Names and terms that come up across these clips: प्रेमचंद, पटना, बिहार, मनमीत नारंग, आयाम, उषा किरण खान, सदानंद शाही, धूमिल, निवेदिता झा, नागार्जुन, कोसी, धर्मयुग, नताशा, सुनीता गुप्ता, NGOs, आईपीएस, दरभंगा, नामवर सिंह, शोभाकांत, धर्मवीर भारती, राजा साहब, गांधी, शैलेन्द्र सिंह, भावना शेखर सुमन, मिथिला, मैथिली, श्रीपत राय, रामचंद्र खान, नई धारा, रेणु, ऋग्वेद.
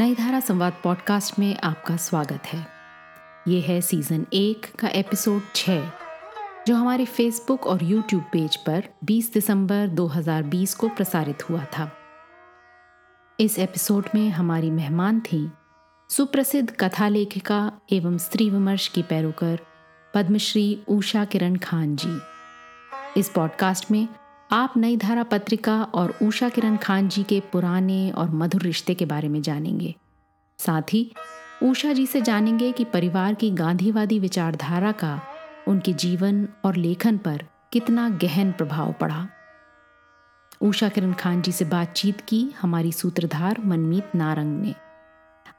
नई धारा संवाद पॉडकास्ट में आपका स्वागत है। ये है सीजन 1 का एपिसोड 6, जो हमारे फेसबुक और यूट्यूब पेज पर 20 दिसंबर 2020 को प्रसारित हुआ था। इस एपिसोड में हमारी मेहमान थीं सुप्रसिद्ध कथा लेखिका एवं स्त्री विमर्श की पैरोकर पद्मश्री उषा किरण खान जी। इस पॉडकास्ट में आप नई धारा पत्रिका और उषा किरण खान जी के पुराने और मधुर रिश्ते के बारे में जानेंगे। साथ ही उषा जी से जानेंगे कि परिवार की गांधीवादी विचारधारा का उनके जीवन और लेखन पर कितना गहन प्रभाव पड़ा। उषा किरण खान जी से बातचीत की हमारी सूत्रधार मनमीत नारंग ने।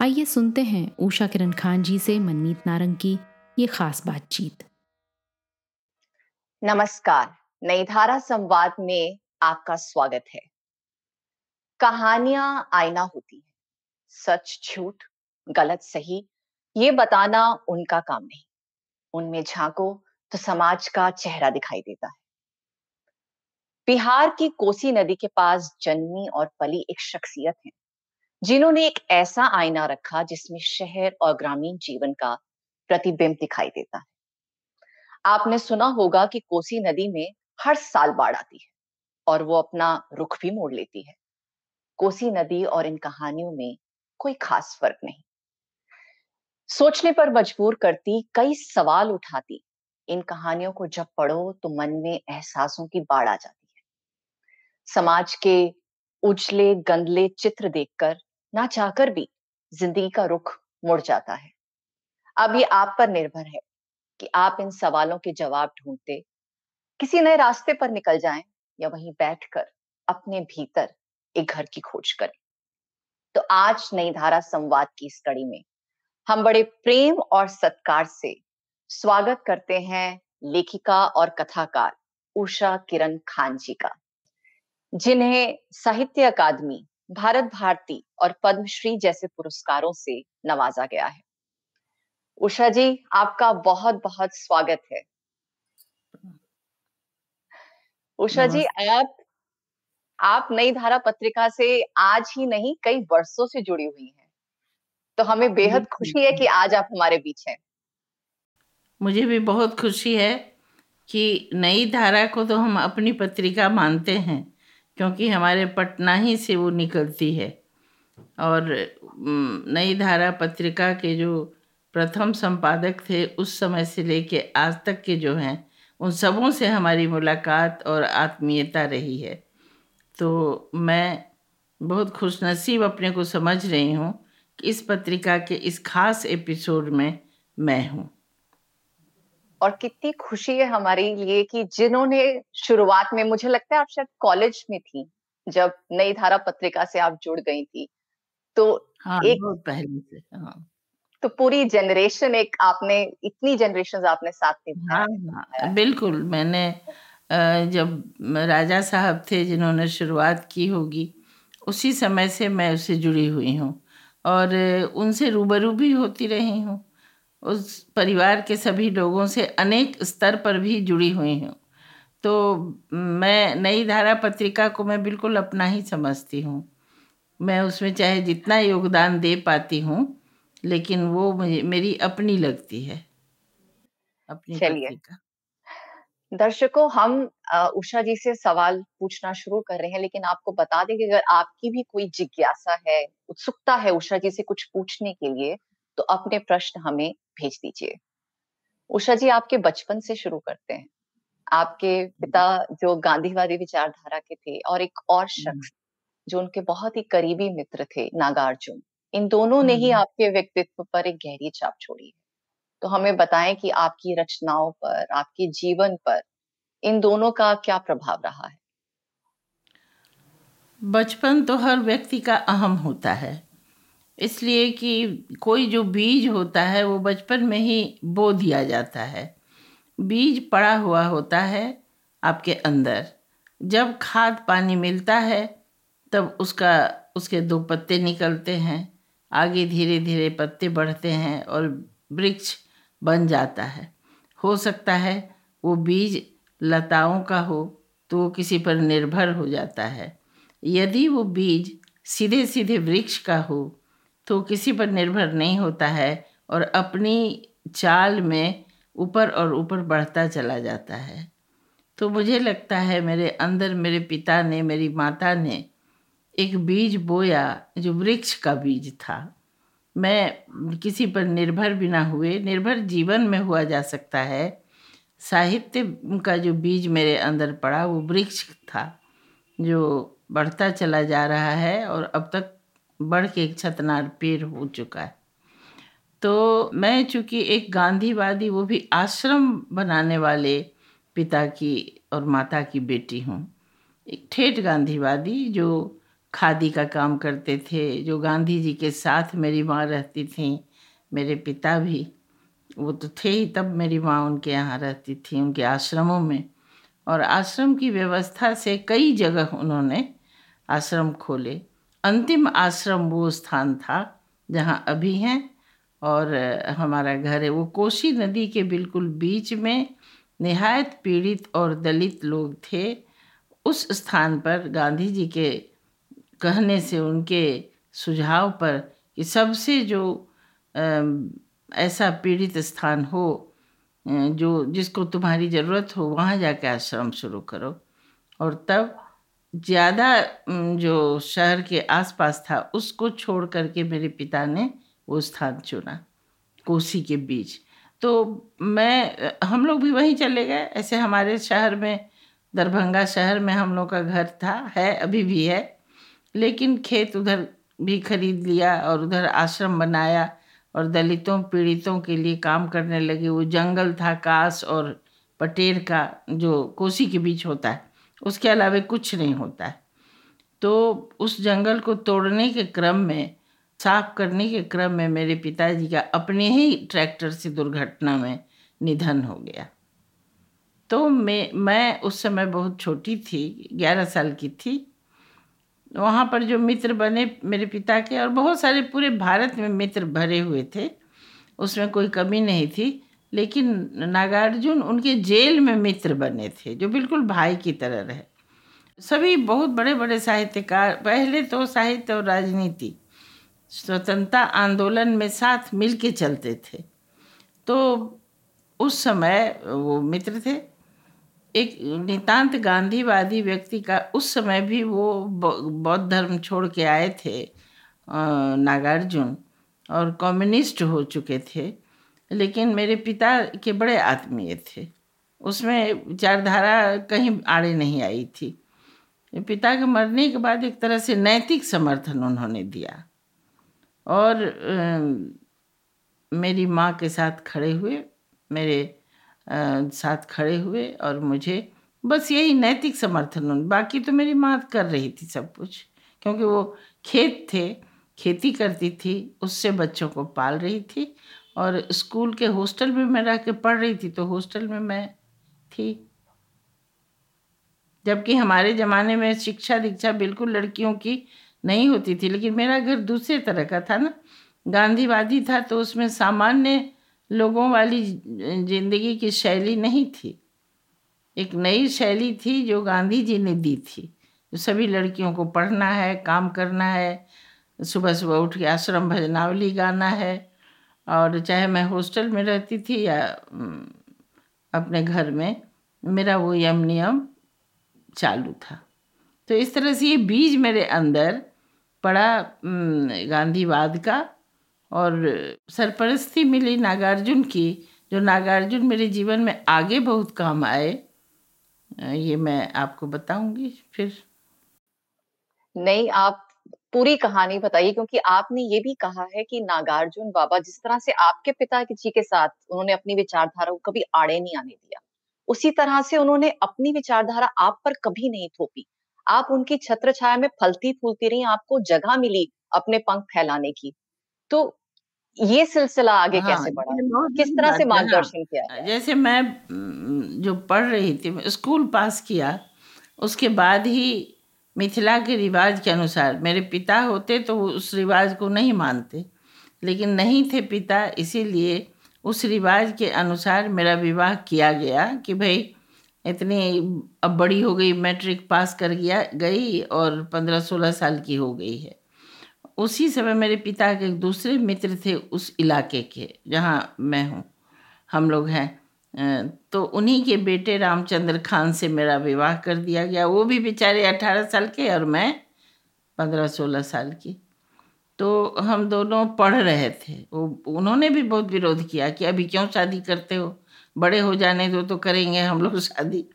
आइए सुनते हैं उषा किरण खान जी से मनमीत नारंग की ये खास बातचीत। नमस्कार, नई धारा संवाद में आपका स्वागत है। कहानियां आईना होती है, सच झूठ गलत सही ये बताना उनका काम नहीं। उनमें झांको तो समाज का चेहरा दिखाई देता है। बिहार की कोसी नदी के पास जन्मी और पली एक शख्सियत है, जिन्होंने एक ऐसा आईना रखा जिसमें शहर और ग्रामीण जीवन का प्रतिबिंब दिखाई देता है। आपने सुना होगा कि कोसी नदी में हर साल बाढ़ आती है और वो अपना रुख भी मोड़ लेती है। कोसी नदी और इन कहानियों में कोई खास फर्क नहीं। सोचने पर मजबूर करती, कई सवाल उठाती इन कहानियों को जब पढ़ो तो मन में एहसासों की बाढ़ आ जाती है। समाज के उजले गंदले चित्र देखकर ना चाहकर भी जिंदगी का रुख मुड़ जाता है। अब ये आप पर निर्भर है कि आप इन सवालों के जवाब ढूंढते किसी नए रास्ते पर निकल जाएं या वहीं बैठकर अपने भीतर एक घर की खोज करें। तो आज नई धारा संवाद की इस कड़ी में हम बड़े प्रेम और सत्कार से स्वागत करते हैं लेखिका और कथाकार उषा किरण खान जी का, जिन्हें साहित्य अकादमी, भारत भारती और पद्मश्री जैसे पुरस्कारों से नवाजा गया है। उषा जी, आपका बहुत बहुत स्वागत है। उषा जी, आप नई धारा पत्रिका से आज ही नहीं कई वर्षों से जुड़ी हुई हैं, तो हमें बेहद खुशी है कि आज आप हमारे बीच हैं। मुझे भी बहुत खुशी है कि नई धारा को तो हम अपनी पत्रिका मानते हैं, क्योंकि हमारे पटना ही से वो निकलती है। और नई धारा पत्रिका के जो प्रथम संपादक थे, उस समय से लेके आज तक के जो हैं, उन सबों से हमारी मुलाकात और आत्मीयता रही है। तो मैं बहुत खुशनसीब अपने को समझ रही हूँ कि इस पत्रिका के इस खास एपिसोड में मैं हूँ। और कितनी खुशी है हमारे लिए कि जिन्होंने शुरुआत में, मुझे लगता है आप शायद कॉलेज में थी जब नई धारा पत्रिका से आप जुड़ गई थी, तो हाँ, एक पहले से हाँ। तो पूरी जनरेशन, एक आपने इतनी जनरेशंस आपने साथ निभाया। बिल्कुल, मैंने जब राजा साहब थे जिन्होंने शुरुआत की होगी, उसी समय से मैं उससे जुड़ी हुई हूँ और उनसे रूबरू भी होती रही हूँ। उस परिवार के सभी लोगों से अनेक स्तर पर भी जुड़ी हुई हूँ। तो मैं नई धारा पत्रिका को मैं बिल्कुल अपना ही समझती हूँ। मैं उसमें चाहे जितना योगदान दे पाती हूँ, लेकिन वो मेरी अपनी लगती है, अपनी। चलिए दर्शकों, हम उषा जी से सवाल पूछना शुरू कर रहे हैं, लेकिन आपको बता दें कि अगर आपकी भी कोई जिज्ञासा है, उत्सुकता है उषा जी से कुछ पूछने के लिए, तो अपने प्रश्न हमें भेज दीजिए। उषा जी, आपके बचपन से शुरू करते हैं। आपके पिता जो गांधीवादी विचारधारा के थे और एक और शख्स जो उनके बहुत ही करीबी मित्र थे, नागार्जुन, इन दोनों ने ही आपके व्यक्तित्व पर एक गहरी छाप छोड़ी है। तो हमें बताएं कि आपकी रचनाओं पर, आपके जीवन पर इन दोनों का क्या प्रभाव रहा है। बचपन तो हर व्यक्ति का अहम होता है, इसलिए कि कोई जो बीज होता है वो बचपन में ही बो दिया जाता है। बीज पड़ा हुआ होता है आपके अंदर, जब खाद पानी मिलता है तब उसके 2 पत्ते निकलते हैं, आगे धीरे धीरे पत्ते बढ़ते हैं और वृक्ष बन जाता है। हो सकता है वो बीज लताओं का हो तो वो किसी पर निर्भर हो जाता है। यदि वो बीज सीधे सीधे वृक्ष का हो तो किसी पर निर्भर नहीं होता है और अपनी चाल में ऊपर और ऊपर बढ़ता चला जाता है। तो मुझे लगता है मेरे अंदर मेरे पिता ने, मेरी माता ने एक बीज बोया जो वृक्ष का बीज था। मैं किसी पर निर्भर बिना हुए निर्भर जीवन में हुआ जा सकता है। साहित्य का जो बीज मेरे अंदर पड़ा वो वृक्ष था जो बढ़ता चला जा रहा है और अब तक बढ़ के एक छतनार पेड़ हो चुका है। तो मैं चूँकि एक गांधीवादी, वो भी आश्रम बनाने वाले पिता की और माता की बेटी हूँ। एक ठेठ गांधीवादी जो खादी का काम करते थे, जो गांधी जी के साथ मेरी माँ रहती थी, मेरे पिता भी वो तो थे ही, तब मेरी माँ उनके यहाँ रहती थी, उनके आश्रमों में। और आश्रम की व्यवस्था से कई जगह उन्होंने आश्रम खोले। अंतिम आश्रम वो स्थान था जहाँ अभी हैं और हमारा घर है। वो कोसी नदी के बिल्कुल बीच में निहायत पीड़ित और दलित लोग थे। उस स्थान पर गांधी जी के कहने से, उनके सुझाव पर कि सबसे जो ऐसा पीड़ित स्थान हो जो जिसको तुम्हारी ज़रूरत हो वहाँ जाके आश्रम शुरू करो। और तब ज़्यादा जो शहर के आसपास था उसको छोड़ करके मेरे पिता ने वो स्थान चुना, कोसी के बीच। तो मैं, हम लोग भी वहीं चले गए। ऐसे हमारे शहर में, दरभंगा शहर में हम लोग का घर था, है अभी भी है, लेकिन खेत उधर भी खरीद लिया और उधर आश्रम बनाया और दलितों पीड़ितों के लिए काम करने लगे। वो जंगल था कास और पटेर का जो कोसी के बीच होता है, उसके अलावा कुछ नहीं होता है। तो उस जंगल को तोड़ने के क्रम में, साफ करने के क्रम में मेरे पिताजी का अपने ही ट्रैक्टर से दुर्घटना में निधन हो गया। तो मैं उस समय बहुत छोटी थी, 11 साल की थी। वहाँ पर जो मित्र बने मेरे पिता के, और बहुत सारे पूरे भारत में मित्र भरे हुए थे, उसमें कोई कमी नहीं थी, लेकिन नागार्जुन उनके जेल में मित्र बने थे जो बिल्कुल भाई की तरह रहे। सभी बहुत बड़े बड़े साहित्यकार, पहले तो साहित्य और राजनीति, स्वतंत्रता आंदोलन में साथ मिल के चलते थे। तो उस समय वो मित्र थे। एक नितांत गांधीवादी व्यक्ति का, उस समय भी वो बौद्ध धर्म छोड़ के आए थे नागार्जुन और कम्युनिस्ट हो चुके थे, लेकिन मेरे पिता के बड़े आत्मीय थे। उसमें विचारधारा कहीं आड़े नहीं आई थी। पिता के मरने के बाद एक तरह से नैतिक समर्थन उन्होंने दिया और मेरी माँ के साथ खड़े हुए, मेरे साथ खड़े हुए और मुझे बस यही नैतिक समर्थन। बाकी तो मेरी माँ कर रही थी सब कुछ, क्योंकि वो खेत थे, खेती करती थी, उससे बच्चों को पाल रही थी। और स्कूल के हॉस्टल में मैं रह के पढ़ रही थी, तो हॉस्टल में मैं थी, जबकि हमारे ज़माने में शिक्षा दीक्षा बिल्कुल लड़कियों की नहीं होती थी। लेकिन मेरा घर दूसरे तरह का था ना, गांधीवादी था, तो उसमें सामान्य लोगों वाली जिंदगी की शैली नहीं थी। एक नई शैली थी जो गांधी जी ने दी थी, सभी लड़कियों को पढ़ना है, काम करना है, सुबह सुबह उठ के आश्रम भजनावली गाना है। और चाहे मैं हॉस्टल में रहती थी या अपने घर में, मेरा वो यम नियम चालू था। तो इस तरह से ये बीज मेरे अंदर पड़ा गांधीवाद का, और सरपरस्ती मिली नागार्जुन की, जो नागार्जुन मेरे जीवन में आगे बहुत काम आए। ये मैं आपको बताऊंगी फिर। नहीं, आप पूरी कहानी बताइए, क्योंकि आपने ये भी कहा है कि नागार्जुन बाबा जिस तरह से आपके पिता जी के साथ उन्होंने अपनी विचारधारा को कभी आड़े नहीं आने दिया, उसी तरह से उन्होंने अपनी विचारधारा आप पर कभी नहीं थोपी। आप उनकी छत्र छाया में फलती फूलती रही, आपको जगह मिली अपने पंख फैलाने की। तो ये सिलसिला आगे कैसे बढ़ा, किस तरह से मार्गदर्शन किया? जैसे मैं जो पढ़ रही थी, स्कूल पास किया, उसके बाद ही मिथिला के रिवाज के अनुसार, मेरे पिता होते तो उस रिवाज को नहीं मानते, लेकिन नहीं थे पिता, इसीलिए उस रिवाज के अनुसार मेरा विवाह किया गया कि भाई इतनी, अब बड़ी हो गई, मैट्रिक पास कर गया गई और 15-16 साल की हो गई है। उसी समय मेरे पिता के एक दूसरे मित्र थे उस इलाके के जहाँ मैं हूँ, हम लोग हैं, तो उन्हीं के बेटे रामचंद्र खान से मेरा विवाह कर दिया गया। वो भी बेचारे 18 साल के और मैं 15-16 साल की। तो हम दोनों पढ़ रहे थे। वो उन्होंने भी बहुत विरोध किया कि अभी क्यों शादी करते हो, बड़े हो जाने दो तो करेंगे हम लोग शादी।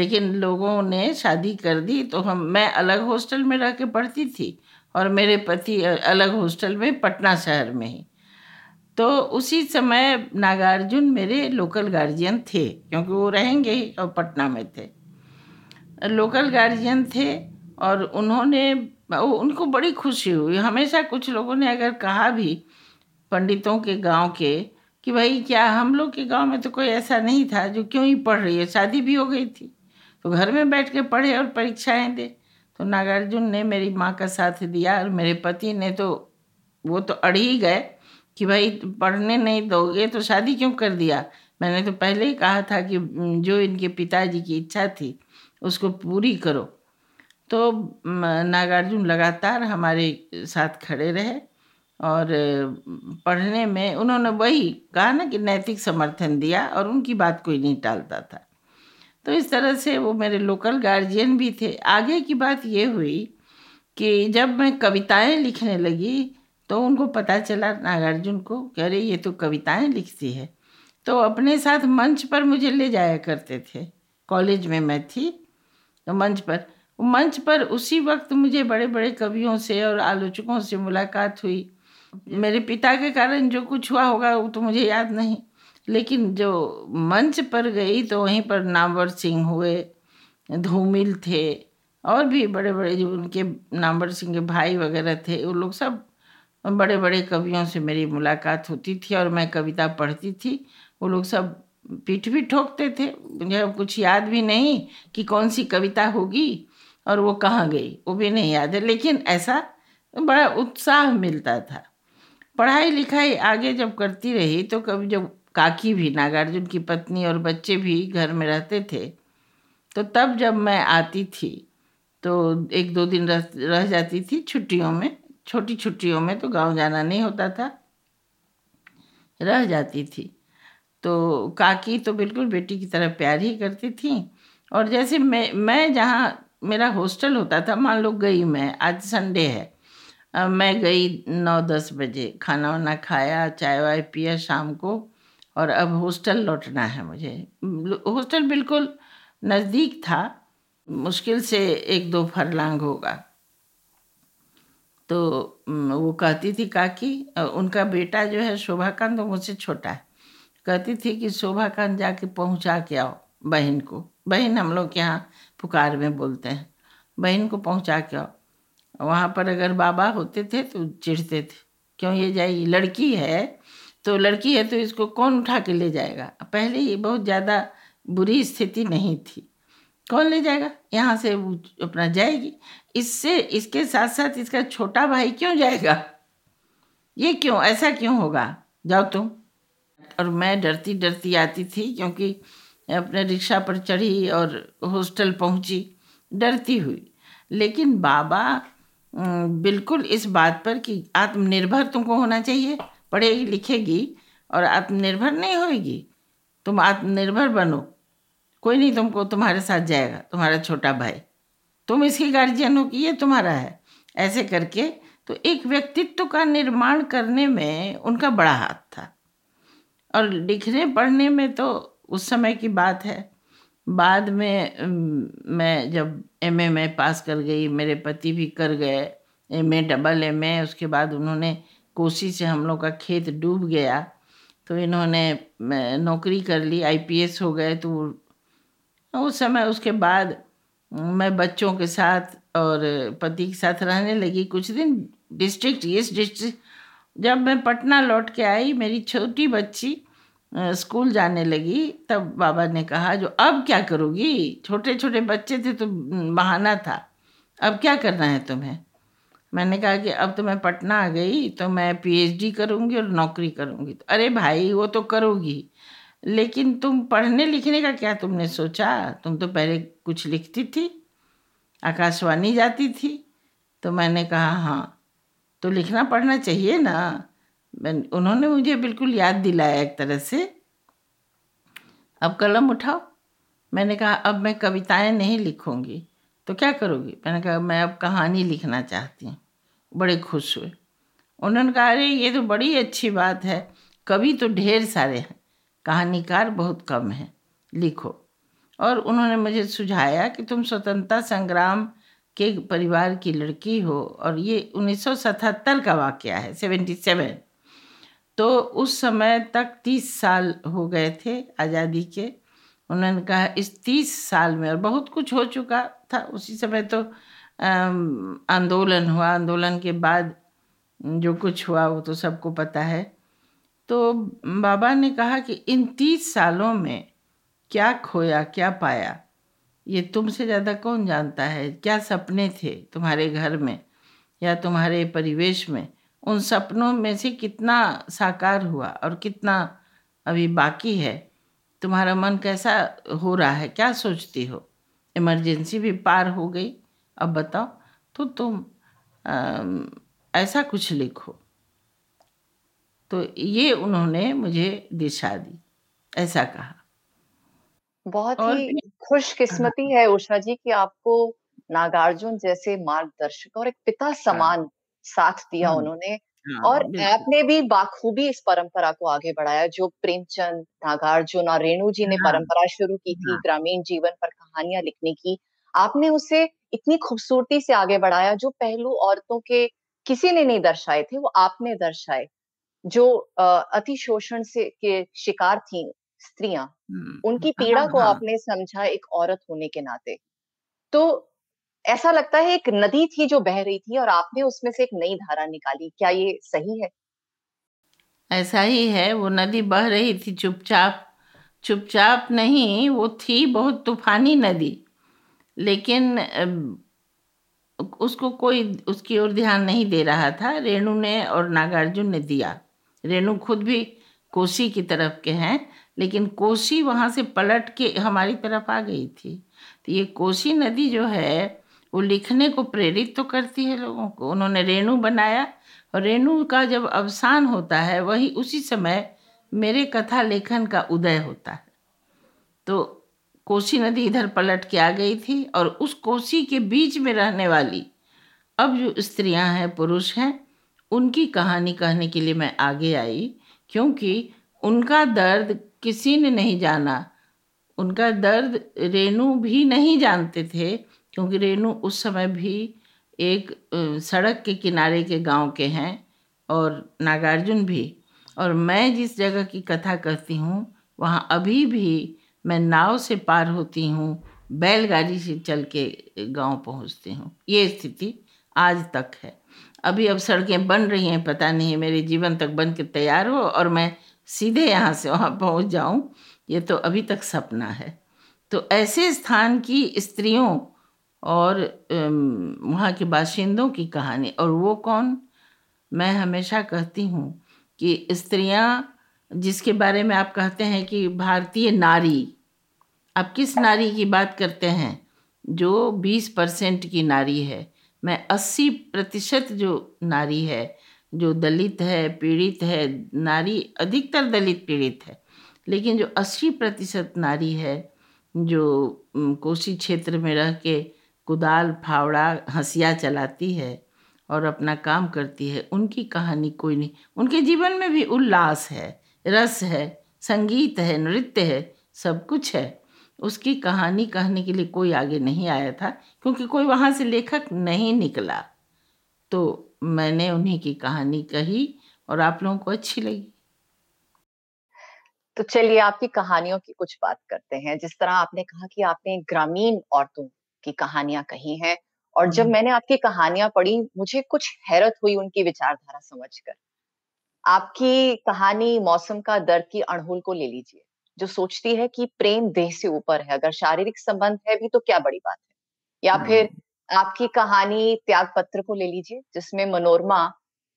लेकिन लोगों ने शादी कर दी। तो मैं अलग हॉस्टल में रह के पढ़ती थी और मेरे पति अलग हॉस्टल में पटना शहर में ही। तो उसी समय नागार्जुन मेरे लोकल गार्जियन थे, क्योंकि वो रहेंगे ही और पटना में थे, लोकल गार्जियन थे। और उनको बड़ी खुशी हुई। हमेशा कुछ लोगों ने अगर कहा भी पंडितों के गांव के कि भाई क्या हम लोग के गांव में तो कोई ऐसा नहीं था जो क्यों ही पढ़ रही है, शादी भी हो गई थी तो घर में बैठ के पढ़े और परीक्षाएं दे। तो नागार्जुन ने मेरी माँ का साथ दिया और मेरे पति ने तो वो तो अड़ ही गए कि भाई पढ़ने नहीं दोगे तो शादी क्यों कर दिया। मैंने तो पहले ही कहा था कि जो इनके पिताजी की इच्छा थी उसको पूरी करो। तो नागार्जुन लगातार हमारे साथ खड़े रहे और पढ़ने में उन्होंने वही कहा ना कि नैतिक समर्थन दिया और उनकी बात कोई नहीं टालता था। तो इस तरह से वो मेरे लोकल गार्जियन भी थे। आगे की बात ये हुई कि जब मैं कविताएं लिखने लगी तो उनको पता चला, नागार्जुन को, कह रहे ये तो कविताएं लिखती है। तो अपने साथ मंच पर मुझे ले जाया करते थे। कॉलेज में मैं थी तो मंच पर उसी वक्त मुझे बड़े बड़े कवियों से और आलोचकों से मुलाकात हुई। मेरे पिता के कारण जो कुछ हुआ होगा वो तो मुझे याद नहीं, लेकिन जो मंच पर गई तो वहीं पर नामवर सिंह हुए, धूमिल थे और भी बड़े बड़े जो उनके नामवर सिंह के भाई वगैरह थे, वो लोग सब बड़े बड़े कवियों से मेरी मुलाकात होती थी और मैं कविता पढ़ती थी। वो लोग सब पीठ भी ठोकते थे। मुझे कुछ याद भी नहीं कि कौन सी कविता होगी और वो कहाँ गई वो भी नहीं याद है, लेकिन ऐसा बड़ा उत्साह मिलता था। पढ़ाई लिखाई आगे जब करती रही तो कभी जब काकी भी, नागार्जुन की पत्नी और बच्चे भी घर में रहते थे, तो तब जब मैं आती थी तो 1-2 दिन रह जाती थी छुट्टियों में, छोटी छुट्टियों में, तो गांव जाना नहीं होता था, रह जाती थी। तो काकी तो बिल्कुल बेटी की तरह प्यार ही करती थी। और जैसे मैं जहाँ मेरा हॉस्टल होता था, मान लो गई मैं, आज संडे है, मैं गई 9-10 बजे, खाना वाना खाया, चाय वाय पिया शाम को, और अब हॉस्टल लौटना है मुझे। हॉस्टल बिल्कुल नज़दीक था, मुश्किल से 1-2 फरलांग होगा। तो वो कहती थी काकी, उनका बेटा जो है शोभाकांत वो मुझसे छोटा है, कहती थी कि शोभाकांत जाके पहुंचा के आओ बहन को, बहन हम लोग के यहाँ पुकार में बोलते हैं, बहन को पहुंचा के आओ। वहाँ पर अगर बाबा होते थे तो चिढ़ते थे, क्यों ये जाएगी, लड़की है तो लड़की है तो इसको कौन उठा के ले जाएगा। पहले ये बहुत ज़्यादा बुरी स्थिति नहीं थी, कौन ले जाएगा, यहाँ से अपना जाएगी, इससे इसके साथ साथ इसका छोटा भाई क्यों जाएगा, ये क्यों, ऐसा क्यों होगा, जाओ तुम। और मैं डरती डरती आती थी, क्योंकि अपने रिक्शा पर चढ़ी और हॉस्टल पहुँची डरती हुई। लेकिन बाबा बिल्कुल इस बात पर कि आत्मनिर्भर तुमको होना चाहिए, पढ़ेगी लिखेगी और आत्मनिर्भर नहीं होगी, तुम आत्मनिर्भर बनो, कोई नहीं तुमको, तुम्हारे साथ जाएगा तुम्हारा छोटा भाई, तुम इसकी गार्जियन हो कि ये तुम्हारा है, ऐसे करके। तो एक व्यक्तित्व का निर्माण करने में उनका बड़ा हाथ था। और लिखने पढ़ने में तो उस समय की बात है। बाद में मैं जब एमए में पास कर गई, मेरे पति भी कर गए MA, डबल MA, उसके बाद उन्होंने कोसी से हम लोग का खेत डूब गया तो इन्होंने नौकरी कर ली, IPS हो गए। तो उस समय उसके बाद मैं बच्चों के साथ और पति के साथ रहने लगी कुछ दिन। इस डिस्ट्रिक्ट जब मैं पटना लौट के आई, मेरी छोटी बच्ची स्कूल जाने लगी, तब बाबा ने कहा जो अब क्या करोगी, छोटे छोटे बच्चे थे तो बहाना था, अब क्या करना है तुम्हें। मैंने कहा कि अब तो मैं पटना आ गई तो मैं PhD करूँगी और नौकरी करूँगी। तो अरे भाई वो तो करोगी, लेकिन तुम पढ़ने लिखने का क्या तुमने सोचा, तुम तो पहले कुछ लिखती थी, आकाशवाणी जाती थी। तो मैंने कहा हाँ। तो लिखना पढ़ना चाहिए ना। उन्होंने मुझे बिल्कुल याद दिलाया एक तरह से, अब कलम उठाओ। मैंने कहा अब मैं कविताएं नहीं लिखूंगी। तो क्या करोगी? मैंने कहा मैं अब कहानी लिखना चाहती हूँ। बड़े खुश हुए। उन्होंने कहा अरे ये तो बड़ी अच्छी बात है, कवि तो ढेर सारे हैं, कहानीकार बहुत कम हैं, लिखो। और उन्होंने मुझे सुझाया कि तुम स्वतंत्रता संग्राम के परिवार की लड़की हो, और ये 1977 का वाकया है, 77। तो उस समय तक 30 साल हो गए थे आज़ादी के। उन्होंने कहा इस 30 साल में, और बहुत कुछ हो चुका था उसी समय, तो आंदोलन हुआ, आंदोलन के बाद जो कुछ हुआ वो तो सबको पता है। तो बाबा ने कहा कि इन 30 सालों में क्या खोया क्या पाया ये तुमसे ज़्यादा कौन जानता है। क्या सपने थे तुम्हारे घर में या तुम्हारे परिवेश में, उन सपनों में से कितना साकार हुआ और कितना अभी बाकी है। तुम्हारा मन कैसा हो रहा है, क्या सोचती हो। इमरजेंसी भी पार हो गई, अब बताओ। तो तुम ऐसा कुछ लिखो। तो ये उन्होंने मुझे दिशा दी, ऐसा कहा। बहुत ही खुशकिस्मती है उषा जी कि आपको नागार्जुन जैसे मार्गदर्शक और एक पिता समान साथ दिया उन्होंने, और आपने भी बाखूबी इस परंपरा को आगे बढ़ाया जो प्रेमचंद, नागार्जुन और रेणु जी ने परंपरा शुरू की थी ग्रामीण जीवन पर कहानियां लिखने की। आपने उसे इतनी खूबसूरती से आगे बढ़ाया, जो पहलू औरतों के किसी ने नहीं दर्शाए थे वो आपने दर्शाए। जो अति शोषण से के शिकार थी स्त्रियां, उनकी पीड़ा को आपने समझा एक औरत होने के नाते। तो ऐसा लगता है एक नदी थी जो बह रही थी और आपने उसमें से एक नई धारा निकाली। क्या ये सही है? ऐसा ही है। वो नदी बह रही थी चुपचाप, चुपचाप नहीं, वो थी बहुत तूफानी नदी, लेकिन उसको कोई उसकी ओर ध्यान नहीं दे रहा था। रेणु ने और नागार्जुन ने दिया। रेणु खुद भी कोसी की तरफ के हैं, लेकिन कोसी वहाँ से पलट के हमारी तरफ आ गई थी। तो ये कोसी नदी जो है वो लिखने को प्रेरित तो करती है लोगों को। उन्होंने रेणु बनाया, और रेणु का जब अवसान होता है वही उसी समय मेरे कथा लेखन का उदय होता है। तो कोसी नदी इधर पलट के आ गई थी, और उस कोसी के बीच में रहने वाली अब जो स्त्रियां हैं, पुरुष हैं, उनकी कहानी कहने के लिए मैं आगे आई, क्योंकि उनका दर्द किसी ने नहीं जाना। उनका दर्द रेणु भी नहीं जानते थे, क्योंकि रेणु उस समय भी एक सड़क के किनारे के गांव के हैं, और नागार्जुन भी। और मैं जिस जगह की कथा कहती हूँ वहाँ अभी भी मैं नाव से पार होती हूँ, बैलगाड़ी से चल के गांव पहुँचती हूँ। ये स्थिति आज तक है। अभी अब सड़कें बन रही हैं, पता नहीं मेरे जीवन तक बन के तैयार हो और मैं सीधे यहाँ से वहाँ पहुँच जाऊँ, ये तो अभी तक सपना है। तो ऐसे स्थान की स्त्रियों और वहाँ के बाशिंदों की कहानी, और वो कौन, मैं हमेशा कहती हूँ कि स्त्रियाँ जिसके बारे में आप कहते हैं कि भारतीय नारी, आप किस नारी की बात करते हैं? जो 20% की नारी है। मैं 80% जो नारी है, जो दलित है, पीड़ित है, नारी अधिकतर दलित पीड़ित है, लेकिन जो 80% नारी है जो कोसी क्षेत्र में रह के कुदाल, फावड़ा, हंसिया चलाती है और अपना काम करती है, उनकी कहानी कोई नहीं। उनके जीवन में भी उल्लास है, रस है, संगीत है, नृत्य है, सब कुछ है। उसकी कहानी कहने के लिए कोई आगे नहीं आया था, क्योंकि कोई वहाँ से लेखक नहीं निकला। तो मैंने उन्हीं की कहानी कही और आप लोगों को अच्छी लगी। तो चलिए आपकी कहानियों की कुछ बात करते हैं। जिस तरह आपने कहा कि आपने ग्रामीण औरतों की कहानियां कही हैं, और जब मैंने आपकी कहानियां पढ़ी मुझे कुछ हैरत हुई उनकी विचारधारा समझकर। आपकी कहानी मौसम का दर्द की अड़हुल को ले लीजिए, जो सोचती है कि प्रेम देह से ऊपर है, अगर शारीरिक संबंध है भी तो क्या बड़ी बात है। या फिर आपकी कहानी त्याग पत्र को ले लीजिए, जिसमें मनोरमा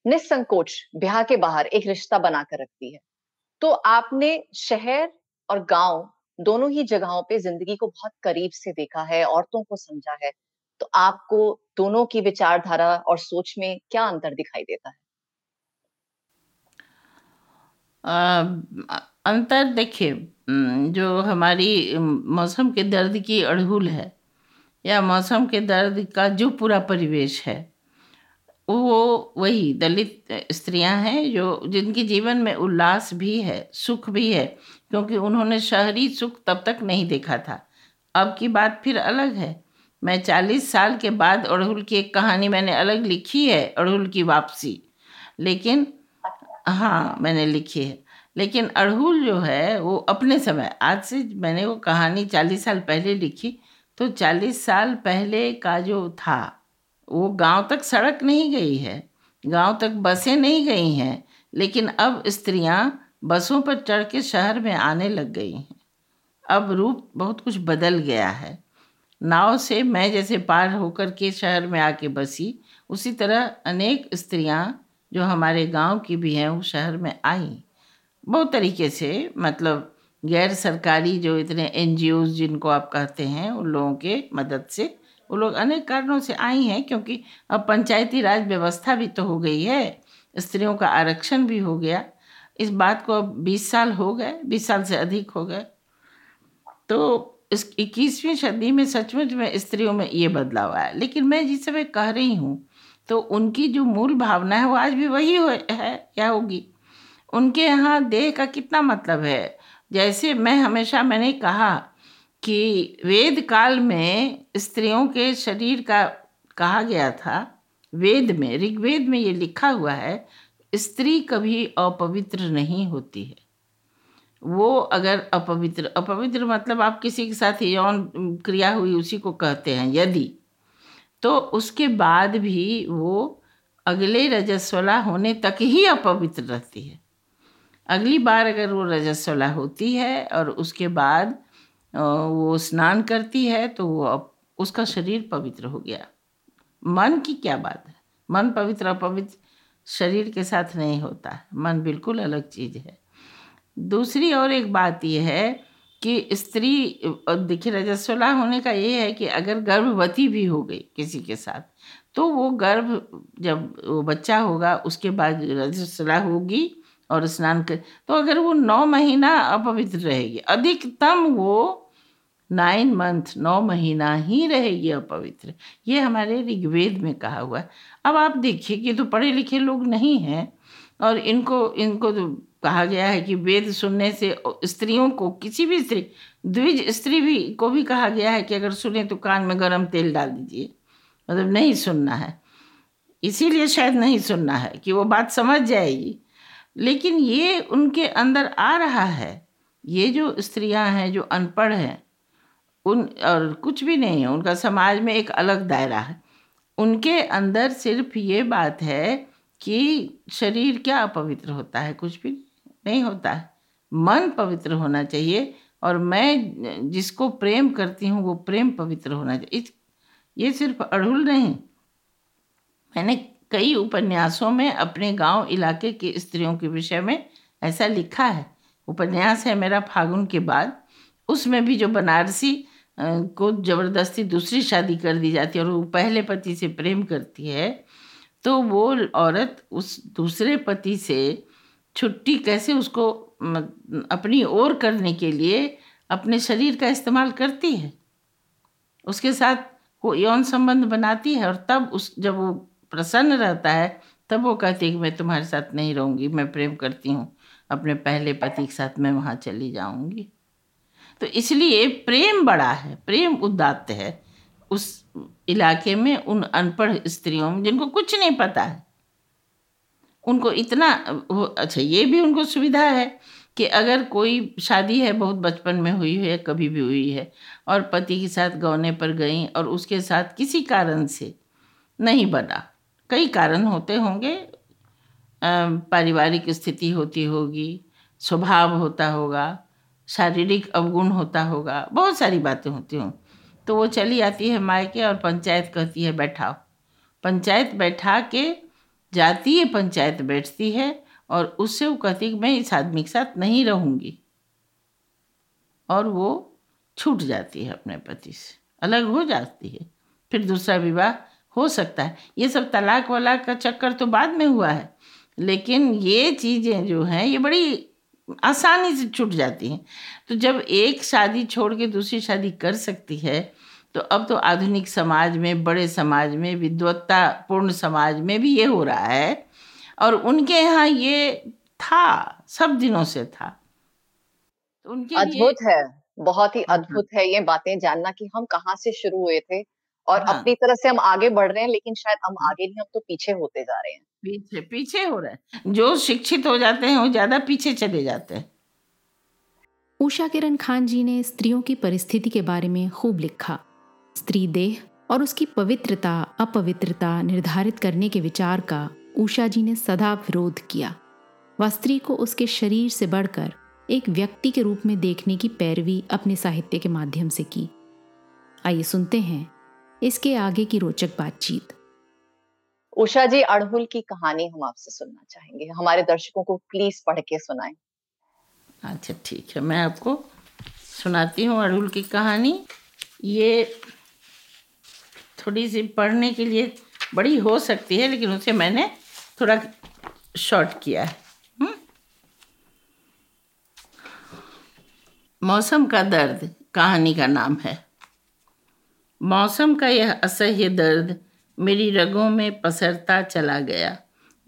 निसंकोच ब्याह के बाहर एक रिश्ता बनाकर रखती है। तो आपने शहर और गांव दोनों ही जगहों पे जिंदगी को बहुत करीब से देखा है, औरतों को समझा है। तो आपको दोनों की विचारधारा और सोच में क्या अंतर दिखाई देता है? अंतर देखिए, जो हमारी मौसम के दर्द की अड़हुल है या मौसम के दर्द का जो पूरा परिवेश है वो वही दलित स्त्रियां हैं जो जिनके जीवन में उल्लास भी है, सुख भी है, क्योंकि उन्होंने शहरी सुख तब तक नहीं देखा था। अब की बात फिर अलग है। मैं 40 साल के बाद अड़हुल की एक कहानी मैंने अलग लिखी है, अड़हुल की वापसी, लेकिन हाँ मैंने लिखी है, लेकिन अड़हुल जो है वो अपने समय, आज से मैंने वो कहानी 40 साल पहले लिखी, तो 40 साल पहले का जो था वो गांव तक सड़क नहीं गई है, गांव तक बसें नहीं गई हैं, लेकिन अब स्त्रियां बसों पर चढ़ के शहर में आने लग गई हैं। अब रूप बहुत कुछ बदल गया है। नाव से मैं जैसे पार होकर के शहर में आके बसी, उसी तरह अनेक स्त्रियां जो हमारे गांव की भी हैं वो शहर में आईं। बहुत तरीके से, मतलब गैर सरकारी जो इतने NGOs जिनको आप कहते हैं, उन लोगों के मदद से वो लोग अनेक कारणों से आई हैं, क्योंकि अब पंचायती राज व्यवस्था भी तो हो गई है, स्त्रियों का आरक्षण भी हो गया। इस बात को अब 20 साल हो गए, 20 साल से अधिक हो गए। तो इस 21वीं सदी में सचमुच में स्त्रियों में ये बदलाव आया। लेकिन मैं जिस समय कह रही हूँ तो उनकी जो मूल भावना है वो आज भी वही है या होगी। उनके यहाँ देह का कितना मतलब है। जैसे मैंने कहा कि वेद काल में स्त्रियों के शरीर का कहा गया था, वेद में, ऋग्वेद में ये लिखा हुआ है, स्त्री कभी अपवित्र नहीं होती है। वो अगर अपवित्र मतलब आप किसी के साथ यौन क्रिया हुई उसी को कहते हैं, यदि तो उसके बाद भी वो अगले रजस्वला होने तक ही अपवित्र रहती है। अगली बार अगर वो रजस्वला होती है और उसके बाद वो स्नान करती है तो वो उसका शरीर पवित्र हो गया। मन की क्या बात है, मन पवित्र अपवित्र शरीर के साथ नहीं होता है, मन बिल्कुल अलग चीज़ है। दूसरी और एक बात यह है कि स्त्री, देखिए रजस्वला होने का ये है कि अगर गर्भवती भी हो गई किसी के साथ तो वो गर्भ, जब वो बच्चा होगा उसके बाद रजस्वला होगी और स्नान कर, तो अगर वो 9 महीना अपवित्र रहेगी, अधिकतम वो 9 मंथ 9 महीना ही रहेगी अपवित्र। ये हमारे ऋग्वेद में कहा हुआ है। अब आप देखिए कि तो पढ़े लिखे लोग नहीं हैं और इनको तो कहा गया है कि वेद सुनने से स्त्रियों को, किसी भी स्त्री, द्विज स्त्री भी को भी कहा गया है कि अगर सुने तो कान में गर्म तेल डाल दीजिए, मतलब नहीं सुनना है। इसीलिए शायद नहीं सुनना है कि वो बात समझ जाएगी, लेकिन ये उनके अंदर आ रहा है। ये जो स्त्रियां हैं जो अनपढ़ हैं उन और कुछ भी नहीं है, उनका समाज में एक अलग दायरा है, उनके अंदर सिर्फ ये बात है कि शरीर क्या अपवित्र होता है, कुछ भी नहीं होता है, मन पवित्र होना चाहिए और मैं जिसको प्रेम करती हूँ वो प्रेम पवित्र होना चाहिए। ये सिर्फ अड़हुल नहीं, मैंने कई उपन्यासों में अपने गांव इलाके की स्त्रियों के विषय में ऐसा लिखा है। उपन्यास है मेरा फागुन के बाद, उसमें भी जो बनारसी को जबरदस्ती दूसरी शादी कर दी जाती है और वो पहले पति से प्रेम करती है, तो वो औरत उस दूसरे पति से छुट्टी कैसे उसको अपनी ओर करने के लिए अपने शरीर का इस्तेमाल करती है, उसके साथ वो यौन संबंध बनाती है और तब जब वो प्रसन्न रहता है तब वो कहती है कि मैं तुम्हारे साथ नहीं रहूँगी, मैं प्रेम करती हूँ, अपने पहले पति के साथ मैं वहाँ चली जाऊँगी। तो इसलिए प्रेम बड़ा है, प्रेम उदात्त है उस इलाके में। उन अनपढ़ स्त्रियों में जिनको कुछ नहीं पता है उनको इतना अच्छा, ये भी उनको सुविधा है कि अगर कोई शादी है बहुत बचपन में हुई है, कभी भी हुई है और पति के साथ गौने पर गई और उसके साथ किसी कारण से नहीं बना, कई कारण होते होंगे, पारिवारिक स्थिति होती होगी, स्वभाव होता होगा, शारीरिक अवगुण होता होगा, बहुत सारी बातें होती हों, तो वो चली आती है मायके और पंचायत कहती है बैठाओ, पंचायत बैठा के जाती है, पंचायत बैठती है और उससे वो कहती है मैं इस आदमी के साथ नहीं रहूँगी और वो छूट जाती है अपने पति से, अलग हो जाती है, फिर दूसरा विवाह हो सकता है। ये सब तलाक वलाक का चक्कर तो बाद में हुआ है, लेकिन ये चीज़ें जो हैं ये बड़ी आसानी से छूट जाती हैं। तो जब एक शादी छोड़ के दूसरी शादी कर सकती है, तो अब तो आधुनिक समाज में, बड़े समाज में, विद्वत्तापूर्ण समाज में भी ये हो रहा है, और उनके यहाँ ये था, सब दिनों से था। उनके अद्भुत है, बहुत ही अद्भुत है ये बातें जानना कि हम कहाँ से शुरू हुए थे और अपनी तरफ से हम आगे बढ़ रहे हैं, लेकिन शायद हम आगे नहीं, हम तो पीछे होते जा रहे हैं, पीछे हो रहे हैं। जो शिक्षित हो जाते हैं वो ज्यादा पीछे चले जाते हैं। उषा किरण खान जी ने स्त्रियों की परिस्थिति के बारे में खूब लिखा। स्त्री देह और उसकी पवित्रता अपवित्रता निर्धारित करने के विचार का उषा जी ने सदा विरोध किया। वह स्त्री को उसके शरीर से बढ़कर एक व्यक्ति के रूप में देखने की पैरवी अपने साहित्य के माध्यम से की। आइए सुनते हैं इसके आगे की रोचक बातचीत। उषा जी, अड़हुल की कहानी हम आपसे सुनना चाहेंगे, हमारे दर्शकों को प्लीज पढ़ के सुनाएं। अच्छा ठीक है, मैं आपको सुनाती हूँ अड़हुल की कहानी। ये थोड़ी सी पढ़ने के लिए बड़ी हो सकती है, लेकिन उसे मैंने थोड़ा शॉर्ट किया है। मौसम का दर्द कहानी का नाम है। मौसम का यह असह्य दर्द मेरी रगों में पसरता चला गया।